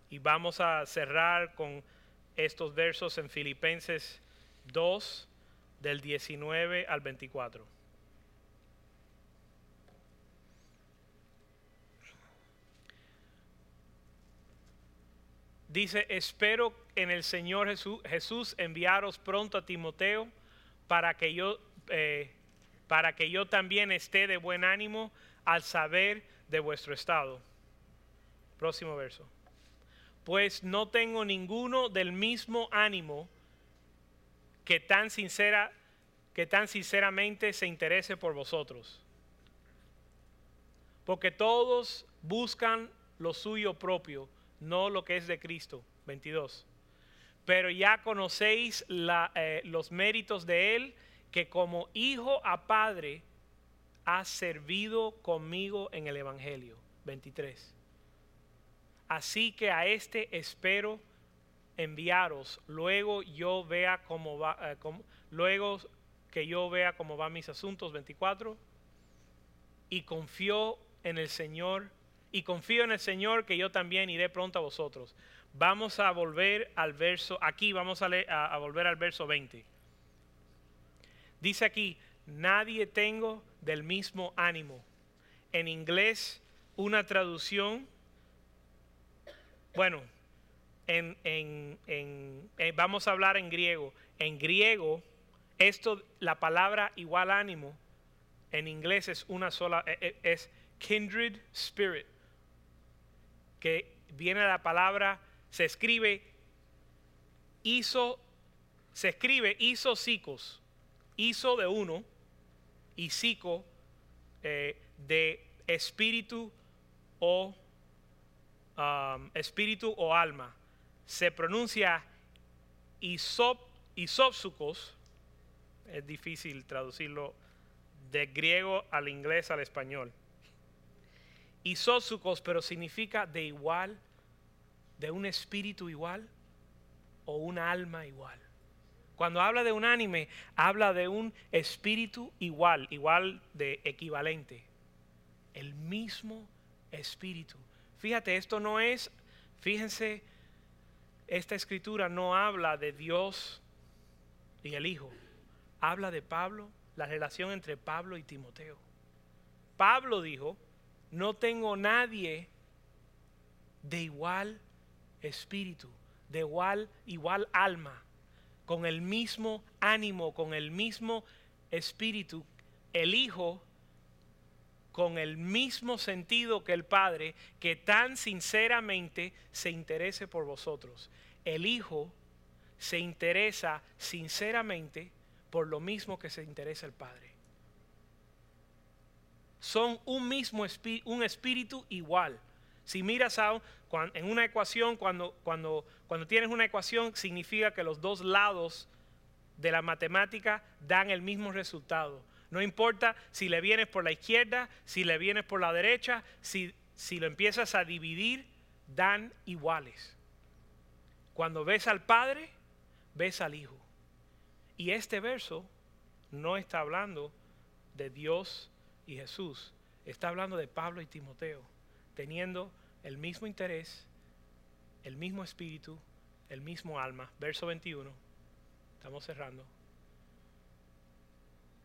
Y vamos a cerrar con estos versos en Filipenses dos, del diecinueve al veinticuatro. Dice, espero en el Señor Jesús, Jesús enviaros pronto a Timoteo, para que yo, eh, para que yo también esté de buen ánimo al saber de vuestro estado. Próximo verso. Pues no tengo ninguno del mismo ánimo que tan sincera, que tan sinceramente se interese por vosotros. Porque todos buscan lo suyo propio, no lo que es de Cristo. veintidós. Pero ya conocéis la, eh, los méritos de Él, que como hijo a padre ha servido conmigo en el Evangelio. veintitrés. Así que a este espero enviaros, luego yo vea cómo va, eh, cómo, luego que yo vea cómo van mis asuntos. veinticuatro. Y confío en el Señor, y confío en el Señor que yo también iré pronto a vosotros. Vamos a volver al verso, aquí vamos a, leer, a, a volver al verso veinte. Dice aquí, nadie tengo del mismo ánimo. En inglés, una traducción, bueno, en, en, en, en, vamos a hablar en griego. En griego, esto, la palabra igual ánimo, en inglés es una sola, es kindred spirit, que viene de la palabra, se escribe iso, se escribe iso psicos, iso de uno y psico eh, de espíritu o um, espíritu o alma. Se pronuncia isop, isopsucos, es difícil traducirlo de griego al inglés al español. Isósucos, pero significa de igual, de un espíritu igual o una alma igual. Cuando habla de unánime, habla de un espíritu igual, igual de equivalente. El mismo espíritu. Fíjate, esto no es, fíjense, esta escritura no habla de Dios y el Hijo. Habla de Pablo, la relación entre Pablo y Timoteo. Pablo dijo, no tengo nadie de igual espíritu, de igual, igual alma, con el mismo ánimo, con el mismo espíritu, el Hijo, con el mismo sentido que el Padre, que tan sinceramente se interese por vosotros. El Hijo se interesa sinceramente por lo mismo que se interesa el Padre. Son un mismo espíritu, un espíritu igual. Si miras a, en una ecuación, cuando, cuando, cuando tienes una ecuación, significa que los dos lados de la matemática dan el mismo resultado. No importa si le vienes por la izquierda, si le vienes por la derecha, si, si lo empiezas a dividir, dan iguales. Cuando ves al Padre, ves al Hijo. Y este verso no está hablando de Dios y Jesús, está hablando de Pablo y Timoteo, teniendo el mismo interés, el mismo espíritu, el mismo alma. Verso veintiuno, estamos cerrando.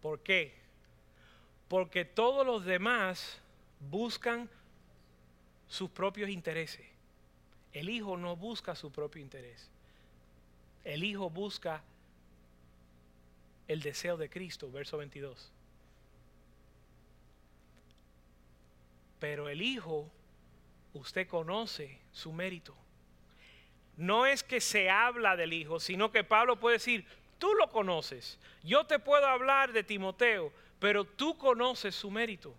¿Por qué? Porque todos los demás buscan sus propios intereses. El Hijo no busca su propio interés. El Hijo busca el deseo de Cristo, verso veintidós. Pero el Hijo, usted conoce su mérito. No es que se habla del Hijo, sino que Pablo puede decir, tú lo conoces. Yo te puedo hablar de Timoteo, pero tú conoces su mérito.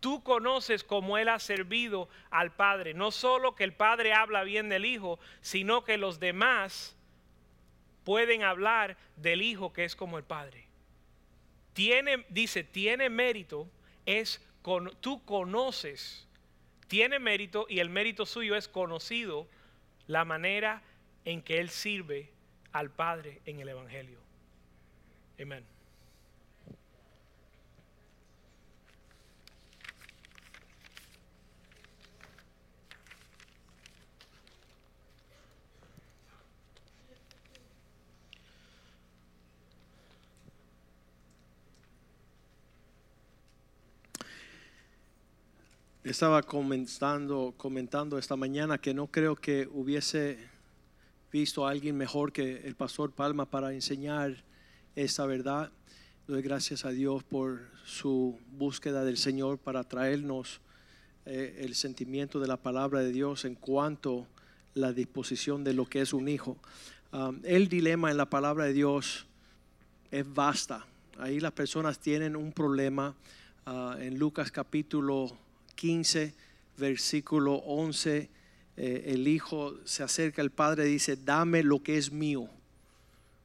Tú conoces cómo él ha servido al Padre. No solo que el Padre habla bien del Hijo, sino que los demás pueden hablar del Hijo, que es como el Padre. Tiene, dice, tiene mérito, es con, tú conoces, tiene mérito y el mérito suyo es conocido, la manera en que él sirve al Padre en el Evangelio. Amén. Estaba comentando, comentando esta mañana que no creo que hubiese visto a alguien mejor que el pastor Palma para enseñar esta verdad. Doy gracias a Dios por su búsqueda del Señor para traernos eh, el sentimiento de la palabra de Dios en cuanto a la disposición de lo que es un hijo. Um, el dilema en la palabra de Dios es vasta. Ahí las personas tienen un problema. Uh, en Lucas capítulo quince, versículo once, eh, el hijo se acerca al padre y dice: dame lo que es mío,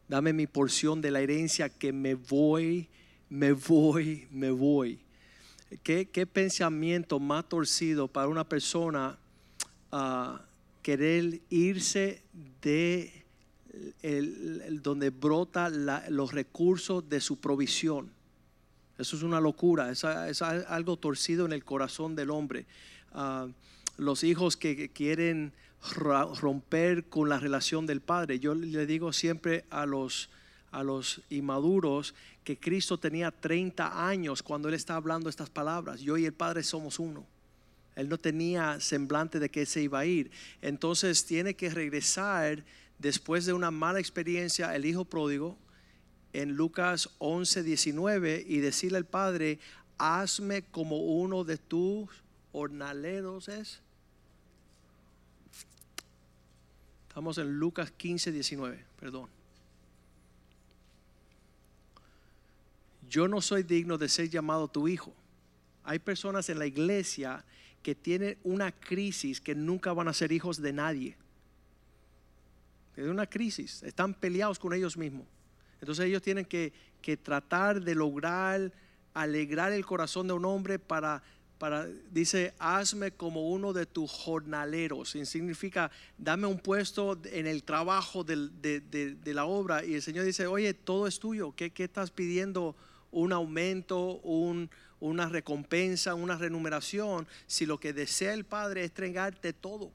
dame mi porción de la herencia, que me voy, me voy, me voy. ¿Qué, qué pensamiento más torcido para una persona uh, querer irse de el, el, donde brota la, los recursos de su provisión? Eso es una locura, es, es algo torcido en el corazón del hombre. Uh, los hijos que quieren romper con la relación del padre. Yo le digo siempre a los, a los inmaduros que Cristo tenía treinta años cuando Él está hablando estas palabras. Yo y el Padre somos uno. Él no tenía semblante de que se iba a ir. Entonces tiene que regresar después de una mala experiencia el hijo pródigo en Lucas once, diecinueve, y decirle al padre: hazme como uno de tus jornaleros. Es Estamos en Lucas quince, diecinueve, perdón. Yo no soy digno de ser llamado tu hijo. Hay personas en la iglesia que tienen una crisis que nunca van a ser hijos de nadie. Tienen una crisis, están peleados con ellos mismos. Entonces ellos tienen que, que tratar de lograr alegrar el corazón de un hombre para, para, dice, hazme como uno de tus jornaleros. Significa, dame un puesto en el trabajo del, de, de, de la obra. Y el Señor dice: oye, todo es tuyo. ¿Qué, qué estás pidiendo? Un aumento, un, una recompensa, una remuneración. Si lo que desea el Padre es entregarte todo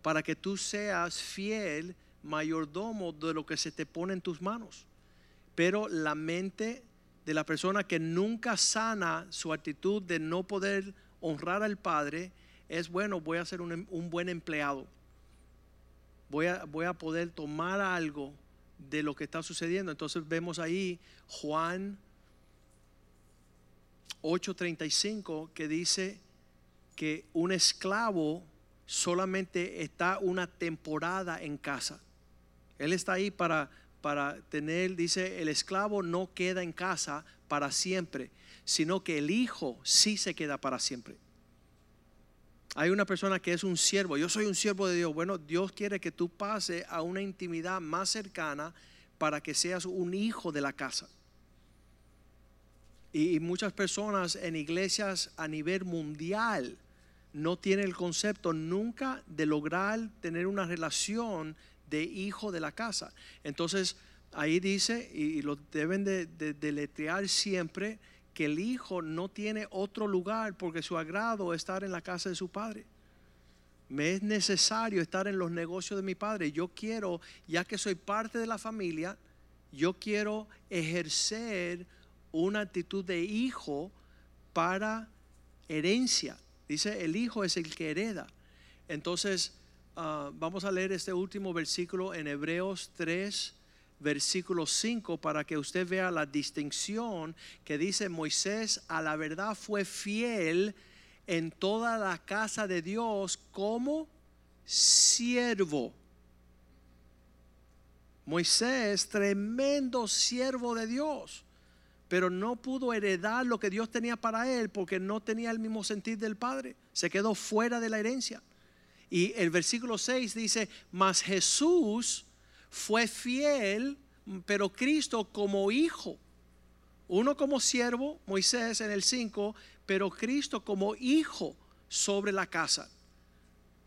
para que tú seas fiel mayordomo de lo que se te pone en tus manos. Pero la mente de la persona que nunca sana su actitud de no poder honrar al Padre es: bueno, voy a ser un, un buen empleado, voy a, voy a poder tomar algo de lo que está sucediendo. Entonces vemos ahí Juan ocho, treinta y cinco, que dice que un esclavo solamente está una temporada en casa. Él está ahí para, para tener, dice, el esclavo no queda en casa para siempre, sino que el hijo sí se queda para siempre. Hay una persona que es un siervo: yo soy un siervo de Dios. Bueno, Dios quiere que tú pases a una intimidad más cercana para que seas un hijo de la casa. Y, y muchas personas en iglesias a nivel mundial no tienen el concepto nunca de lograr tener una relación de hijo de la casa. Entonces ahí dice, y lo deben de deletrear de siempre, que el hijo no tiene otro lugar, porque su agrado es estar en la casa de su padre. Me es necesario estar en los negocios de mi padre. Yo quiero, ya que soy parte de la familia, yo quiero ejercer una actitud de hijo para herencia. Dice, el hijo es el que hereda. Entonces Uh, vamos a leer este último versículo en Hebreos tres, versículo cinco, para que usted vea la distinción que dice: Moisés a la verdad fue fiel en toda la casa de Dios como siervo. Moisés, tremendo siervo de Dios, pero no pudo heredar lo que Dios tenía para él porque no tenía el mismo sentir del Padre. Se quedó fuera de la herencia. Y el versículo seis dice: mas Jesús fue fiel, pero Cristo como hijo. Uno como siervo, Moisés en el cinco, pero Cristo como hijo sobre la casa.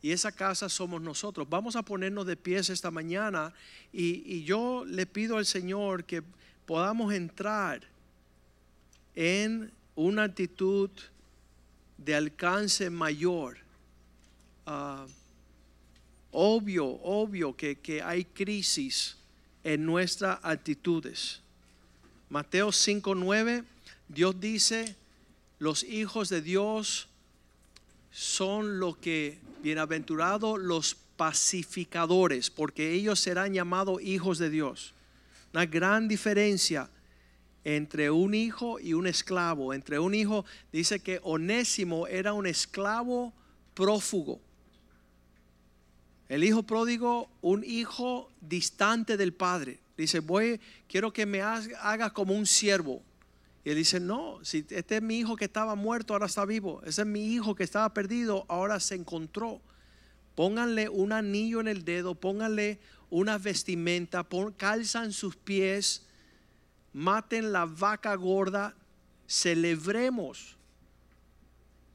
Y esa casa somos nosotros. Vamos a ponernos de pies esta mañana, y, y yo le pido al Señor que podamos entrar en una actitud de alcance mayor. Uh, obvio, obvio que, que hay crisis en nuestras actitudes. Mateo cinco, nueve, Dios dice: los hijos de Dios son los que, bienaventurados los pacificadores, porque ellos serán llamados hijos de Dios. una gran diferencia entre un hijo y un esclavo. Entre un hijo, dice que Onésimo era un esclavo prófugo. El hijo pródigo, un hijo distante del padre. Dice, voy, quiero que me hagas como un siervo. Y él dice, no, si este es mi hijo que estaba muerto, ahora está vivo. Ese es mi hijo que estaba perdido, ahora se encontró. Pónganle un anillo en el dedo, pónganle una vestimenta, pon, calzan sus pies, maten la vaca gorda, celebremos.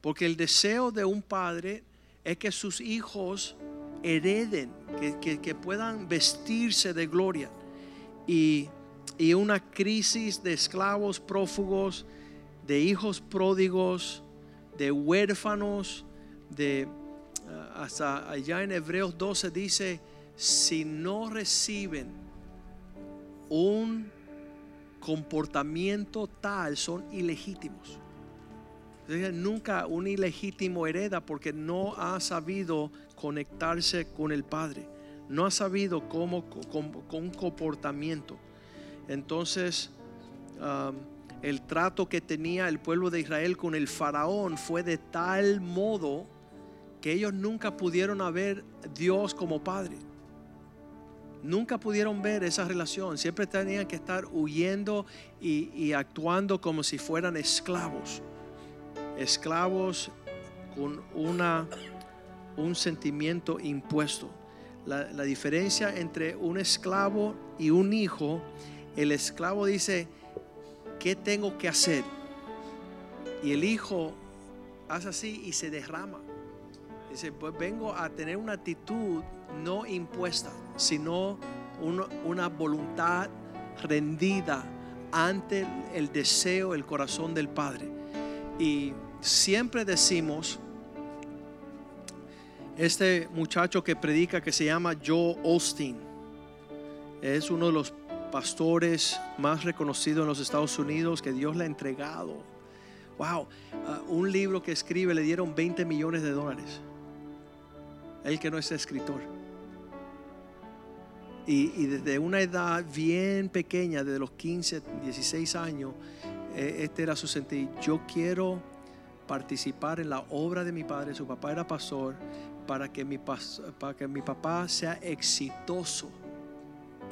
Porque el deseo de un padre es que sus hijos hereden, que, que, que puedan vestirse de gloria. Y, y una crisis de esclavos prófugos, de hijos pródigos, de huérfanos, de hasta allá en Hebreos doce dice, si no reciben un comportamiento tal, son ilegítimos. Nunca un ilegítimo hereda porque no ha sabido conectarse con el Padre. No ha sabido cómo, con, con comportamiento. Entonces, um, el trato que tenía el pueblo de Israel con el faraón fue de tal modo que ellos nunca pudieron ver a Dios como Padre. Nunca pudieron ver esa relación. Siempre tenían que estar huyendo y, y actuando como si fueran esclavos. Esclavos con una, un sentimiento impuesto. La, la diferencia entre un esclavo y un hijo, el esclavo dice, ¿qué tengo que hacer? Y el hijo hace así y se derrama. Dice, pues vengo a tener una actitud no impuesta, sino una, una voluntad rendida ante el deseo, el corazón del Padre. Y siempre decimos, este muchacho que predica que se llama Joel Osteen, es uno de los pastores más reconocidos en los Estados Unidos que Dios le ha entregado. Wow, uh, un libro que escribe le dieron veinte millones de dólares. El que no es escritor. Y, y desde una edad bien pequeña, desde los quince, dieciséis años, eh, este era su sentir. Yo quiero participar en la obra de mi padre. Su papá era pastor. Para que mi, pas, para que mi papá sea exitoso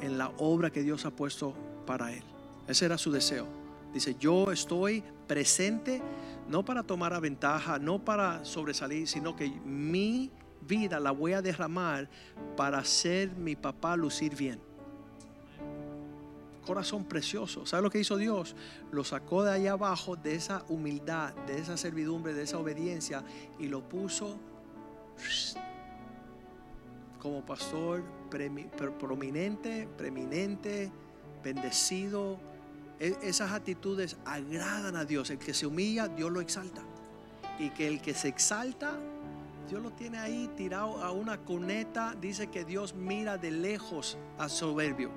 en la obra que Dios ha puesto para él. Ese era su deseo. Dice, yo estoy presente, no para tomar ventaja, no para sobresalir, sino que mi vida la voy a derramar para hacer mi papá lucir bien. Corazón precioso. ¿Sabe lo que hizo Dios? Lo sacó de allá abajo, de esa humildad, de esa servidumbre, de esa obediencia, y lo puso como pastor prominente, preeminente, bendecido. Esas actitudes agradan a Dios. El que se humilla, Dios lo exalta. Y que el que se exalta, Dios lo tiene ahí tirado a una cuneta. Dice que Dios mira de lejos al soberbio.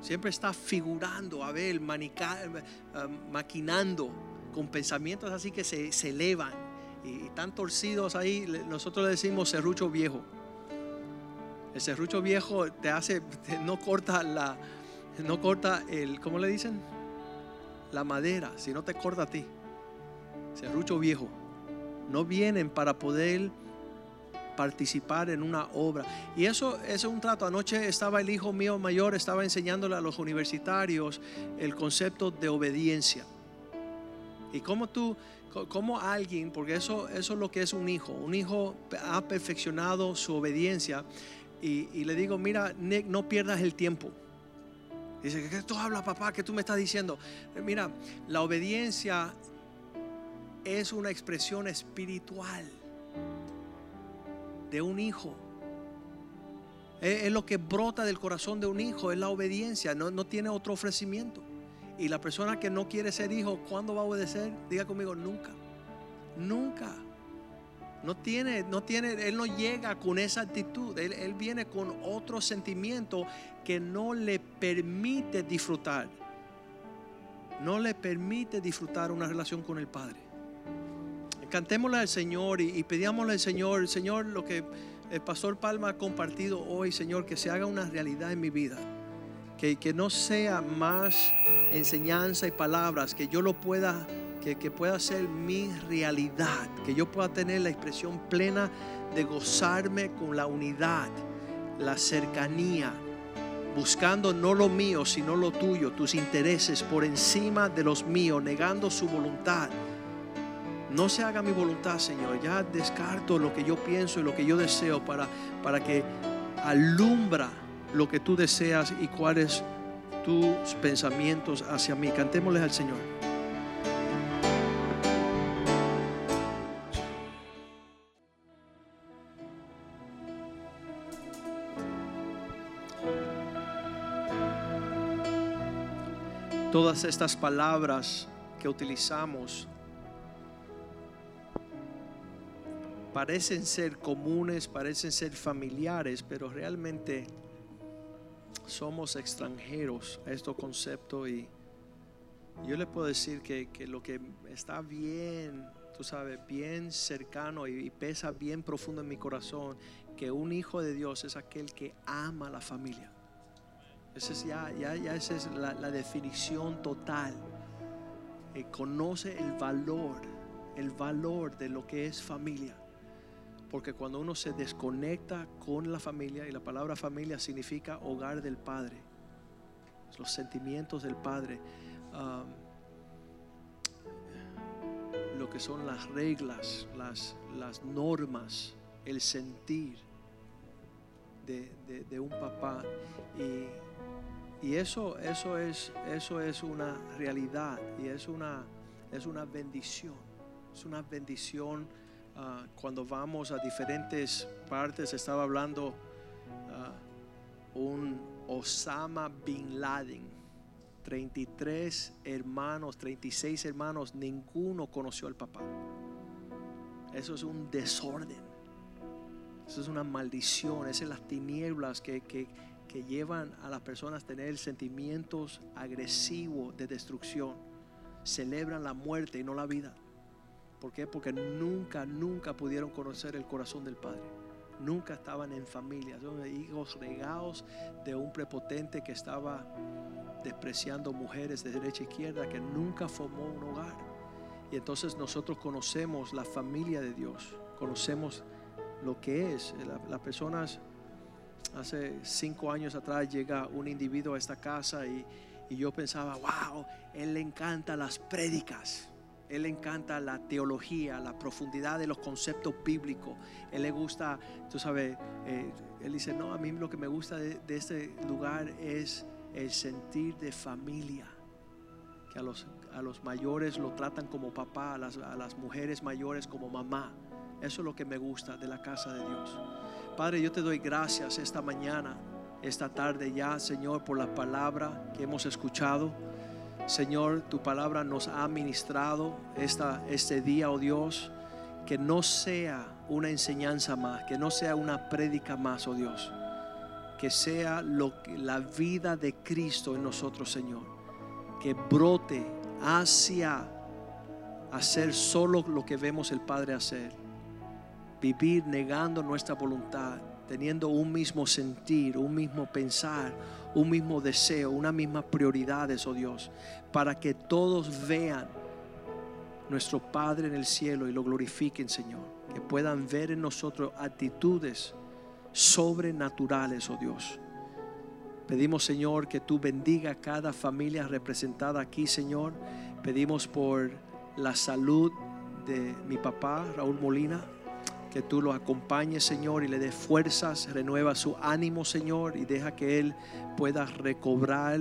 Siempre está figurando, a ver, manica, uh, maquinando con pensamientos así que se, se elevan y, y están torcidos ahí. Nosotros le decimos serrucho viejo. El serrucho viejo te hace, te, no corta la, no corta el, ¿cómo le dicen? La madera, si no te corta a ti. Serrucho viejo. No vienen para poder participar en una obra. Y eso, eso es un trato. Anoche estaba el hijo mío mayor, estaba enseñándole a los universitarios el concepto de obediencia. Y cómo tú, cómo alguien, porque eso, eso es lo que es un hijo. Un hijo ha perfeccionado su obediencia. Y, y le digo, mira, Nick, no pierdas el tiempo. Dice, ¿qué tú hablas, papá? ¿Qué tú me estás diciendo? Mira, la obediencia es una expresión espiritual de un hijo. Es, es lo que brota del corazón de un hijo. Es la obediencia. No, no tiene otro ofrecimiento. Y la persona que no quiere ser hijo, ¿cuándo va a obedecer? Diga conmigo, nunca. Nunca. No tiene, no tiene, él no llega con esa actitud. Él, él viene con otro sentimiento que no le permite disfrutar. No le permite disfrutar una relación con el Padre. Cantémosle al Señor y, y pidámosle al Señor, Señor, lo que el pastor Palma ha compartido hoy, Señor, que se haga una realidad en mi vida. que, que no sea más enseñanza y palabras, que yo lo pueda, que, que pueda ser mi realidad, que yo pueda tener la expresión plena de gozarme con la unidad, la cercanía, buscando no lo mío sino lo tuyo, tus intereses por encima de los míos, negando su voluntad. No se haga mi voluntad, Señor, ya descarto lo que yo pienso y lo que yo deseo para, para que alumbra lo que tú deseas y cuáles tus pensamientos hacia mí. Cantémosles al Señor. Todas estas palabras que utilizamos parecen ser comunes, parecen ser familiares, pero realmente somos extranjeros a estos conceptos. Y yo le puedo decir que, que lo que está bien, tú sabes, bien cercano y, y pesa bien profundo en mi corazón, que un hijo de Dios es aquel que ama a la familia. Esa es, ya, ya, ya esa es la, la definición total. Eh, conoce el valor, el valor de lo que es familia. Porque cuando uno se desconecta con la familia, y la palabra familia significa hogar del Padre, los sentimientos del Padre, um, lo que son las reglas, las, las normas, el sentir de, de, de un papá. Y Y eso, eso, es, eso es una realidad y es una, es una bendición. Es una bendición uh, cuando vamos a diferentes partes. Estaba hablando uh, un Osama Bin Laden. treinta y tres hermanos, treinta y seis hermanos, ninguno conoció al papá. Eso es un desorden. Eso es una maldición. Esas son las tinieblas que... que que llevan a las personas a tener sentimientos agresivos de destrucción. Celebran la muerte y no la vida. ¿Por qué? Porque nunca, nunca pudieron conocer el corazón del Padre. Nunca estaban en familia. Son hijos regados de un prepotente que estaba despreciando mujeres de derecha e izquierda, que nunca formó un hogar. Y entonces nosotros conocemos la familia de Dios. Conocemos lo que es. Las personas... Hace cinco años atrás llega un individuo a esta casa y, y yo pensaba, wow, él le encanta las prédicas, él le encanta la teología, la profundidad de los conceptos bíblicos, él le gusta, tú sabes, eh, él dice, no, a mí lo que me gusta de, de este lugar es el sentir de familia, que a los, a los mayores lo tratan como papá, a las, a las mujeres mayores como mamá. Eso es lo que me gusta de la casa de Dios. Padre, yo te doy gracias esta mañana, esta tarde ya, Señor, por la palabra que hemos escuchado. Señor, tu palabra nos ha ministrado esta, este día, oh Dios, que no sea una enseñanza más, que no sea una prédica más, oh Dios, que sea lo, la vida de Cristo en nosotros, Señor, que brote hacia hacer solo lo que vemos el Padre hacer. Vivir negando nuestra voluntad, teniendo un mismo sentir, un mismo pensar, un mismo deseo, unas mismas prioridades, oh Dios, para que todos vean nuestro Padre en el cielo y lo glorifiquen, Señor. Que puedan ver en nosotros actitudes sobrenaturales, oh Dios. Pedimos, Señor, que tú bendiga a cada familia representada aquí, Señor. Pedimos por la salud de mi papá, Raúl Molina. Que tú lo acompañes, Señor, y le des fuerzas, renueva su ánimo, Señor, y deja que él pueda recobrar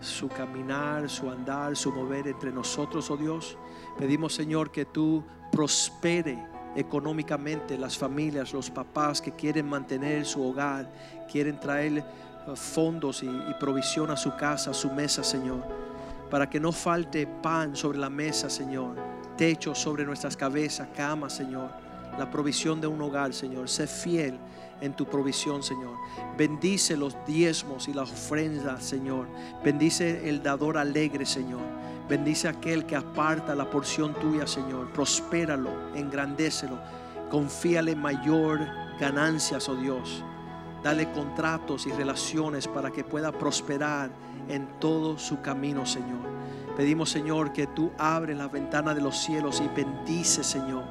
su caminar, su andar, su mover entre nosotros, oh Dios. Pedimos, Señor, que tú prospere económicamente las familias, los papás que quieren mantener su hogar, quieren traer fondos y, y provisión a su casa, a su mesa, Señor, para que no falte pan sobre la mesa, Señor, techo sobre nuestras cabezas, cama, Señor. La provisión de un hogar, Señor. Sé fiel en tu provisión, Señor. Bendice los diezmos y las ofrendas, Señor. Bendice el dador alegre, Señor. Bendice aquel que aparta la porción tuya, Señor. Prospéralo, engrandécelo. Confíale mayor ganancias, oh Dios. Dale contratos y relaciones para que pueda prosperar en todo su camino, Señor. Pedimos, Señor, que tú abres las ventanas de los cielos y bendice, Señor,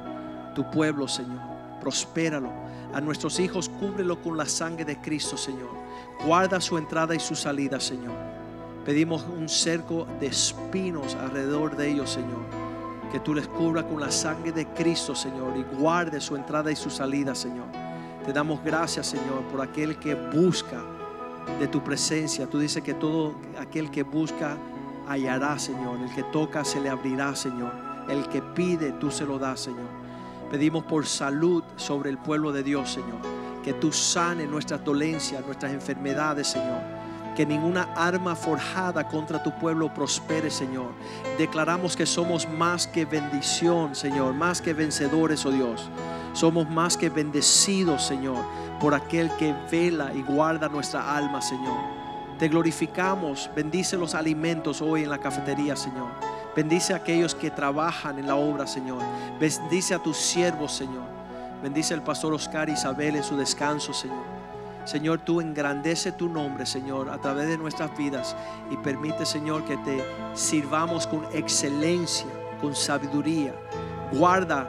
tu pueblo, Señor. Prospéralo. A nuestros hijos cúbrelo con la sangre de Cristo, Señor. Guarda su entrada y su salida, Señor. Pedimos un cerco de espinos alrededor de ellos, Señor. Que tú les cubras con la sangre de Cristo, Señor, y guarde su entrada y su salida, Señor. Te damos gracias, Señor, por aquel que busca de tu presencia. Tú dices que todo aquel que busca hallará, Señor. El que toca se le abrirá, Señor. El que pide, tú se lo das, Señor. Pedimos por salud sobre el pueblo de Dios, Señor. Que tú sane nuestras dolencias, nuestras enfermedades, Señor. Que ninguna arma forjada contra tu pueblo prospere, Señor. Declaramos que somos más que bendición, Señor. Más que vencedores, oh Dios. Somos más que bendecidos, Señor, por aquel que vela y guarda nuestra alma, Señor. Te glorificamos. Bendice los alimentos hoy en la cafetería, Señor. Bendice a aquellos que trabajan en la obra, Señor. Bendice a tus siervos, Señor. Bendice al pastor Oscar Isabel en su descanso, Señor. Señor, tú engrandece tu nombre, Señor, a través de nuestras vidas. Y permite, Señor, que te sirvamos con excelencia, con sabiduría. Guarda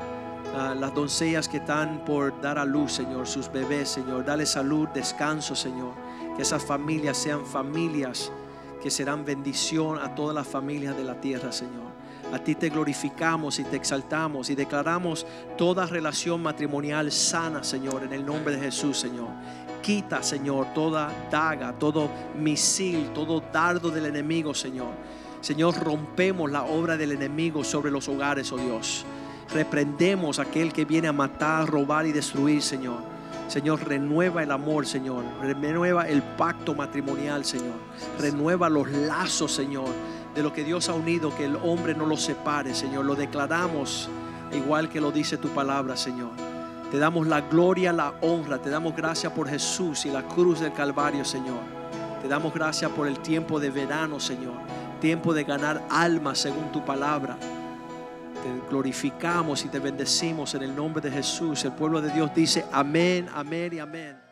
Uh, las doncellas que están por dar a luz, Señor, sus bebés, Señor. Dale salud, descanso, Señor. Que esas familias sean familias que serán bendición a todas las familias de la tierra, Señor. A ti te glorificamos y te exaltamos y declaramos toda relación matrimonial sana, Señor, en el nombre de Jesús, Señor. Quita, Señor, toda daga, todo misil, todo dardo del enemigo, Señor. Señor, rompemos la obra del enemigo sobre los hogares, oh Dios. Reprendemos a aquel que viene a matar, robar y destruir, Señor. Señor, renueva el amor, Señor. Renueva el pacto matrimonial, Señor. Renueva los lazos, Señor, de lo que Dios ha unido, que el hombre no los separe, Señor. Lo declaramos igual que lo dice tu palabra, Señor. Te damos la gloria, la honra. Te damos gracias por Jesús y la cruz del Calvario, Señor. Te damos gracias por el tiempo de verano, Señor. Tiempo de ganar almas según tu palabra. Te glorificamos y te bendecimos en el nombre de Jesús. El pueblo de Dios dice amén, amén y amén.